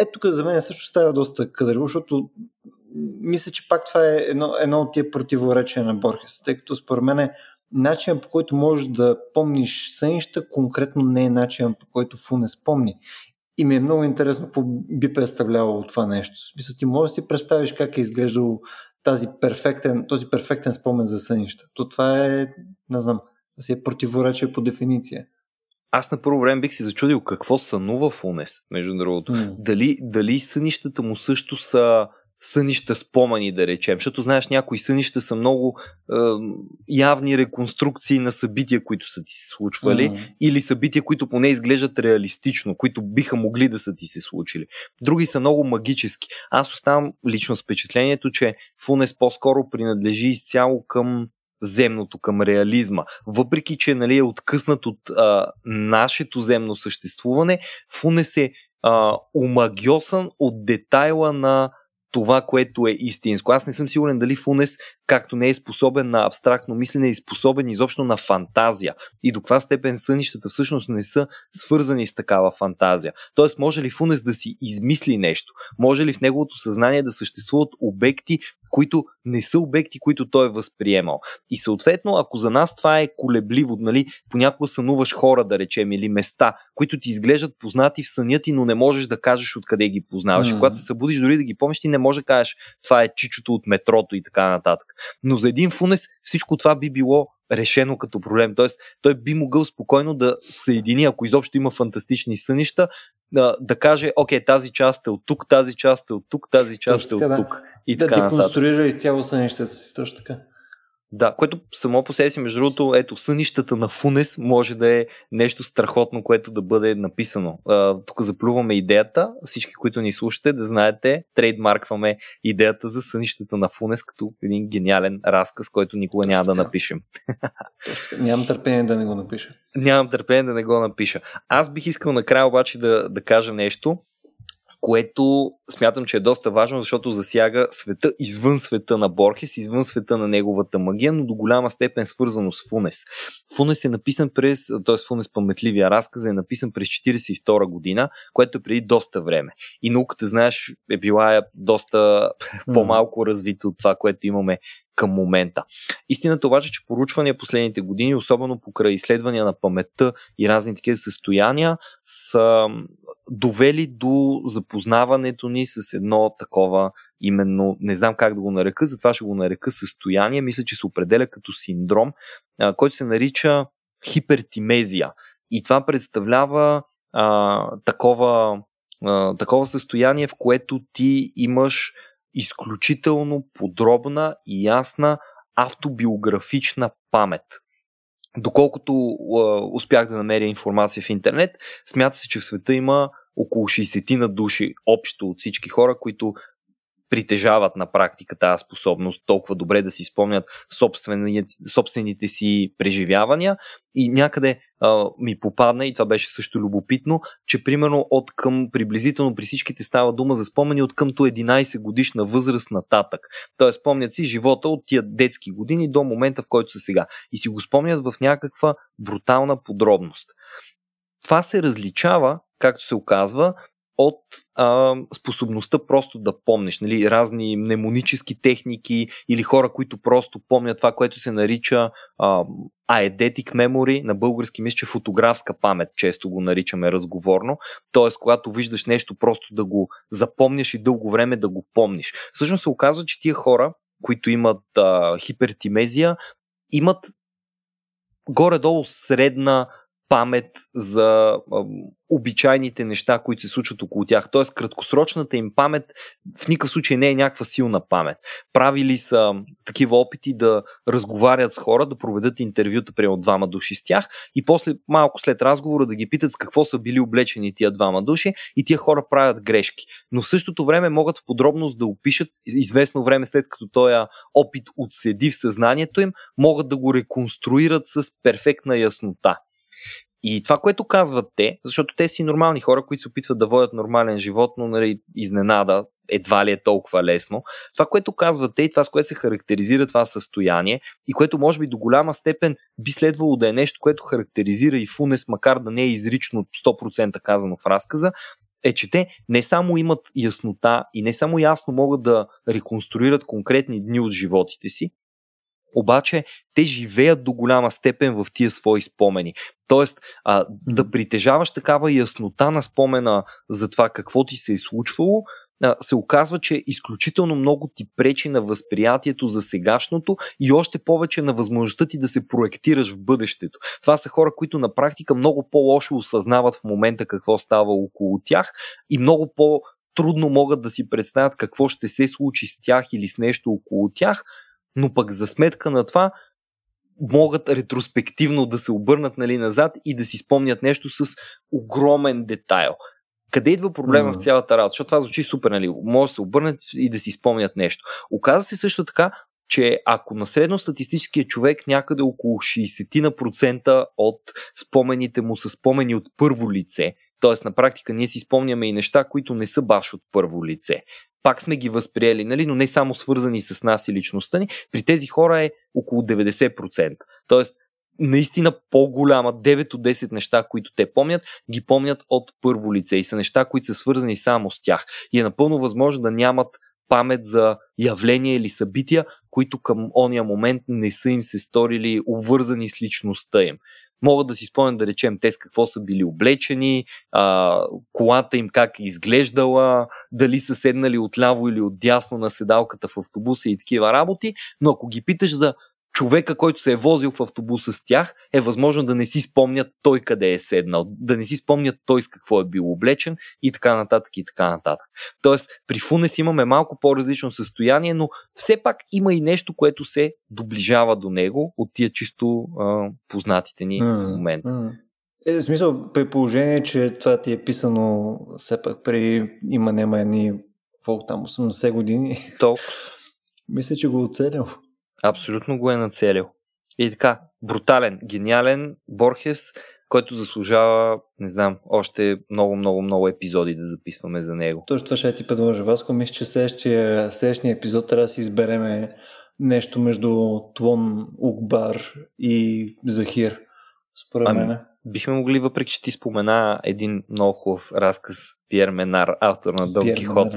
Ето тук за мен също става доста кадърво, защото мисля, че пак това е едно от тия противоречия на Борхес, тъй като според мен начинът, по който можеш да помниш сънища, конкретно не е начинът, по който Фунес помни. И ми е много интересно какво би представлявало това нещо. Мисля, ти можеш да си представиш как е изглеждал този перфектен спомен за сънища. То това е, не знам, да си е противоречие по дефиниция. Аз на първо време бих се зачудил какво сънува Фунес, между другото. Дали сънищата му също са сънища спомени, да речем. Защото знаеш, някои сънища са много явни реконструкции на събития, които са ти се случвали, или събития, които поне изглеждат реалистично, които биха могли да са ти се случили. Други са много магически. Аз оставам лично с впечатлението, че Фунес по-скоро принадлежи изцяло към земното, към реализма. Въпреки, че нали, е откъснат от нашето земно съществуване, Фунес е омагьосан от детайла на това, което е истинско. Аз не съм сигурен дали Фунес, както не е способен на абстрактно мислене, е способен изобщо на фантазия. И до каква степен сънищата всъщност не са свързани с такава фантазия. Тоест, може ли Фунес да си измисли нещо? Може ли в неговото съзнание да съществуват обекти, които не са обекти, които той е възприемал? И съответно, ако за нас това е колебливо, нали, понякога сънуваш хора, да речем, или места, които ти изглеждат познати в съня ти, но не можеш да кажеш откъде ги познаваш. И когато се събудиш, дори да ги помниш, ти не можеш да кажеш, това е чичото от метрото и така нататък. Но за един Фунес всичко това би било решено като проблем. Тоест, той би могъл спокойно да съедини, ако изобщо има фантастични сънища, да каже, окей, тази част е от тук, тази част е от тук, тази част е от тук. И да деконструира изцяло сънищата си, точно така. Да, което само по себе си, между другото, ето, сънищата на Фунес може да е нещо страхотно, което да бъде написано. Тук заплюваме идеята, всички, които ни слушате, да знаете, трейдмаркваме идеята за сънищата на Фунес като един гениален разказ, който никога няма да напишем. Нямам търпение да не го напиша. Аз бих искал накрая обаче да кажа нещо, което смятам, че е доста важно, защото засяга света извън света на Борхес, извън света на неговата магия, но до голяма степен свързано с Фунес. Фунес е написан Фунес паметливия разказ е написан през 1942 година, което е преди доста време. И науката, знаеш, е била доста по-малко развита от това, което имаме към момента. Истината обаче, че поручвания последните години, особено покрай изследвания на паметта и разни такива състояния, са довели до запознаването ни с едно такова, именно, не знам как да го нарека, затова ще го нарека състояние, мисля, че се определя като синдром, който се нарича хипертимезия. И това представлява такова състояние, в което ти имаш изключително подробна и ясна автобиографична памет. Доколкото успях да намеря информация в интернет, смята се, че в света има около 60 души общо от всички хора, които притежават на практика тази способност толкова добре да си спомнят собствените си преживявания. И някъде ми попадна, и това беше също любопитно, че примерно от към приблизително при всичките става дума за спомени от къмто 11 годишна възраст нататък. Тоест спомнят си живота от тия детски години до момента, в който са сега. И си го спомнят в някаква брутална подробност. Това се различава, както се оказва, от способността просто да помниш, нали, разни мнемонически техники или хора, които просто помнят това, което се нарича aedetic memory, на български мисля, че фотографска памет, често го наричаме разговорно, т.е. когато виждаш нещо, просто да го запомняш и дълго време да го помниш. Всъщност се оказва, че тия хора, които имат хипертимезия, имат горе-долу средна памет за обичайните неща, които се случват около тях. Тоест, краткосрочната им памет в никакъв случай не е някаква силна памет. Правили са такива опити да разговарят с хора, да проведат интервюта примерно двама души с тях и после, малко след разговора, да ги питат с какво са били облечени тия двама души, и тия хора правят грешки. Но в същото време могат в подробност да опишат известно време след като този опит отседи в съзнанието им, могат да го реконструират с перфектна яснота. И това, което казват те, защото те си нормални хора, които се опитват да водят нормален живот, но нали, изненада едва ли е толкова лесно. Това, което казват те, и това, с което се характеризира това състояние, и което може би до голяма степен би следвало да е нещо, което характеризира и Фунес, макар да не е изрично 100% казано в разказа, е, че те не само имат яснота и не само ясно могат да реконструират конкретни дни от животите си, обаче те живеят до голяма степен в тия свои спомени. Тоест, да притежаваш такава яснота на спомена за това какво ти се е случвало, се оказва, че изключително много ти пречи на възприятието за сегашното и още повече на възможността ти да се проектираш в бъдещето. Това са хора, които на практика много по-лошо осъзнават в момента какво става около тях и много по-трудно могат да си представят какво ще се случи с тях или с нещо около тях, но пък за сметка на това могат ретроспективно да се обърнат, нали, назад и да си спомнят нещо с огромен детайл. Къде идва проблема в цялата работа? Защото това звучи супер, нали, може да се обърнат и да си спомнят нещо. Оказва се също така, че ако на средностатистическия човек някъде около 60% от спомените му са спомени от първо лице, т.е. на практика ние си спомняме и неща, които не са баш от първо лице. Пак сме ги възприели, нали, но не само свързани с нас и личността ни. При тези хора е около 90%. Тоест, наистина по-голяма 9 от 10 неща, които те помнят, ги помнят от първо лице и са неща, които са свързани само с тях. И е напълно възможно да нямат памет за явления или събития, които към ония момент не са им се сторили увързани с личността им. Могат да си спомнят, да речем, те с какво са били облечени, колата им как е изглеждала, дали са седнали отляво или отдясно на седалката в автобуса и такива работи, но ако ги питаш за човека, който се е возил в автобуса с тях, е възможно да не си спомнят той къде е седнал, да не си спомнят той с какво е бил облечен и така нататък и така нататък. Тоест, при Фунес имаме малко по-различно състояние, но все пак има и нещо, което се доближава до него от тия чисто познатите ни в момента. Е, в смисъл, при положение, че това ти е писано все пак при има-нема едни колко там 80 години. Толкова. Мисля, че го оцелял. Абсолютно го е нацелил. И така, брутален, гениален Борхес, който заслужава, не знам, още много епизоди да записваме за него. Точно това ще ти предложа, Васко. Мисля, че следващия епизод трябва да си избереме нещо между Тлон Укбар и Захир, според мен. Бихме могли, въпреки че ти спомена един много хубав разказ, Пиер Менар, автор на Дон Кихот,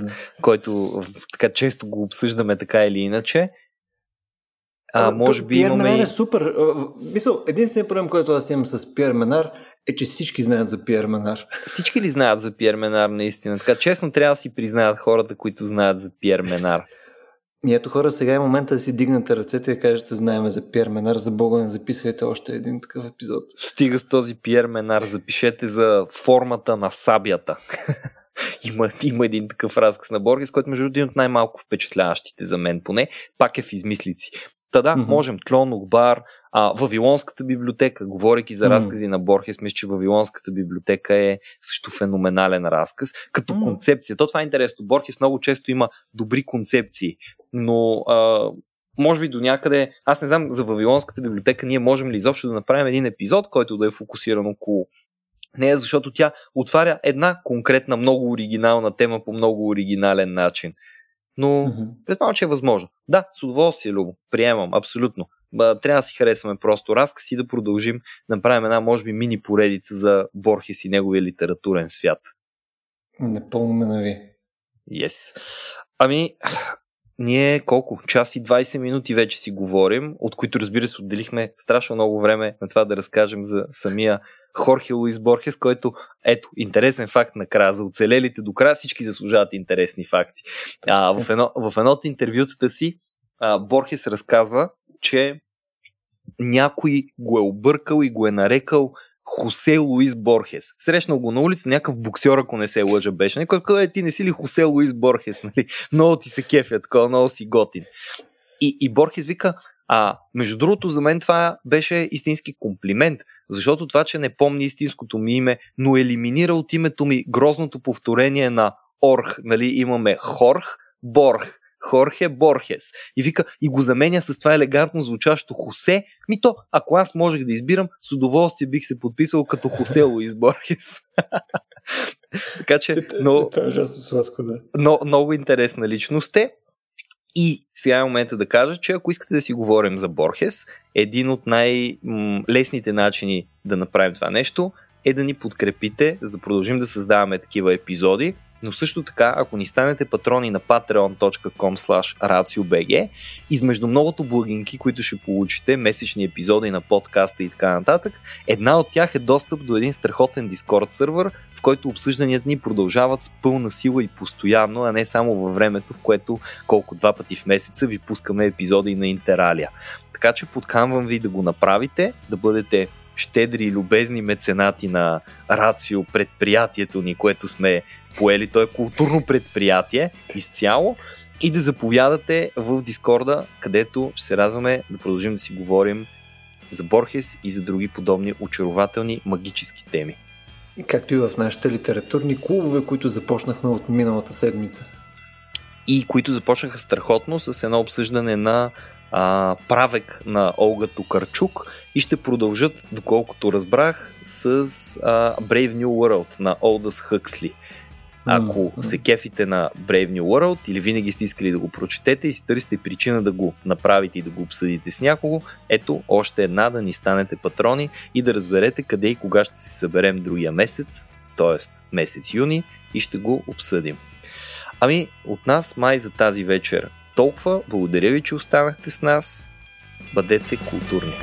който така често го обсъждаме така или иначе. Може би Пиер Менар е супер. Мисъл, единственият проблем, който аз имам с Пиер Менар, е, че всички знаят за Пиер Менар. Всички ли знаят за Пиер Менар наистина? Така честно трябва да си признаят хората, които знаят за Пиер Менар. И ето, хора, сега е момента да си дигнете ръцете и кажете, знаем за Пиер Менар, за Бога не записвайте още един такъв епизод. Стига с този Пиер Менар, запишете за формата на сабията. Има един такъв разказ на Борхес, който между един от най-малко впечатляващите за мен поне, пак е в измислици. Та да, можем Тлон Укбар, Вавилонската библиотека, говорейки за разкази на Борхес, мисля, че Вавилонската библиотека е също феноменален разказ, като концепция. То това е интересно. Борхес много често има добри концепции, но може би до някъде, аз не знам за Вавилонската библиотека, ние можем ли изобщо да направим един епизод, който да е фокусиран около нея, защото тя отваря една конкретна, много оригинална тема по много оригинален начин. Но предполагам, че е възможно. Да, с удоволствие, Любо. Приемам, абсолютно. Трябва да си харесваме просто разказ и да продължим да направим една, може би, мини поредица за Борхес и неговия литературен свят. Непълно ме нави. Yes. Ами, ние колко? Час и 20 минути вече си говорим, от които, разбира се, отделихме страшно много време на това да разкажем за самия Хорхе Луис Борхес, който, ето, интересен факт накрая. За оцелелите до края всички заслужават интересни факти. В едно от интервютата си Борхес разказва, че някой го е объркал и го е нарекал Хосе Луис Борхес. Срещнал го на улица, някакъв боксер, ако не се лъжа, беше. Някой казва, ти не си ли Хосе Луис Борхес? Нали? Много ти се кефя, такова, много си готин. И Борхес вика, между другото, за мен това беше истински комплимент, защото това, че не помни истинското ми име, но елиминира от името ми грозното повторение на Орх, нали, имаме Хорх, Борх, Хорхе Борхес. И вика, и го заменя с това елегантно звучащо Хосе. То, ако аз можех да избирам, с удоволствие бих се подписал като Хосе Луис Борхес. Така че, много интересна личност е. И сега е момента да кажа, че ако искате да си говорим за Борхес, един от най-лесните начини да направим това нещо е да ни подкрепите, за да продължим да създаваме такива епизоди, но също така, ако ни станете патрони на patreon.com/RatioBG, измежду многото благинки, които ще получите, месечни епизоди на подкаста и така нататък, една от тях е достъп до един страхотен Discord сервер, в който обсъжданията ни продължават с пълна сила и постоянно, а не само във времето, в което колко два пъти в месеца ви пускаме епизоди на Интералия. Така че подканвам ви да го направите, да бъдете щедри и любезни меценати на Рацио, предприятието ни, което сме поели, то е културно предприятие изцяло, и да заповядате в Дискорда, където ще се радваме да продължим да си говорим за Борхес и за други подобни очарователни магически теми. Както и в нашите литературни клубове, които започнахме от миналата седмица. И които започнаха страхотно с едно обсъждане на правек на Олга Токарчук и ще продължат, доколкото разбрах, с Brave New World на Олдъс Хъксли. Ако се кефите на Brave New World или винаги сте искали да го прочетете и си търсите причина да го направите и да го обсъдите с някого, ето още една да ни станете патрони и да разберете къде и кога ще се съберем другия месец, т.е. месец юни, и ще го обсъдим. Ами, от нас май за тази вечер толкова. Благодаря ви, че останахте с нас. Бъдете културни!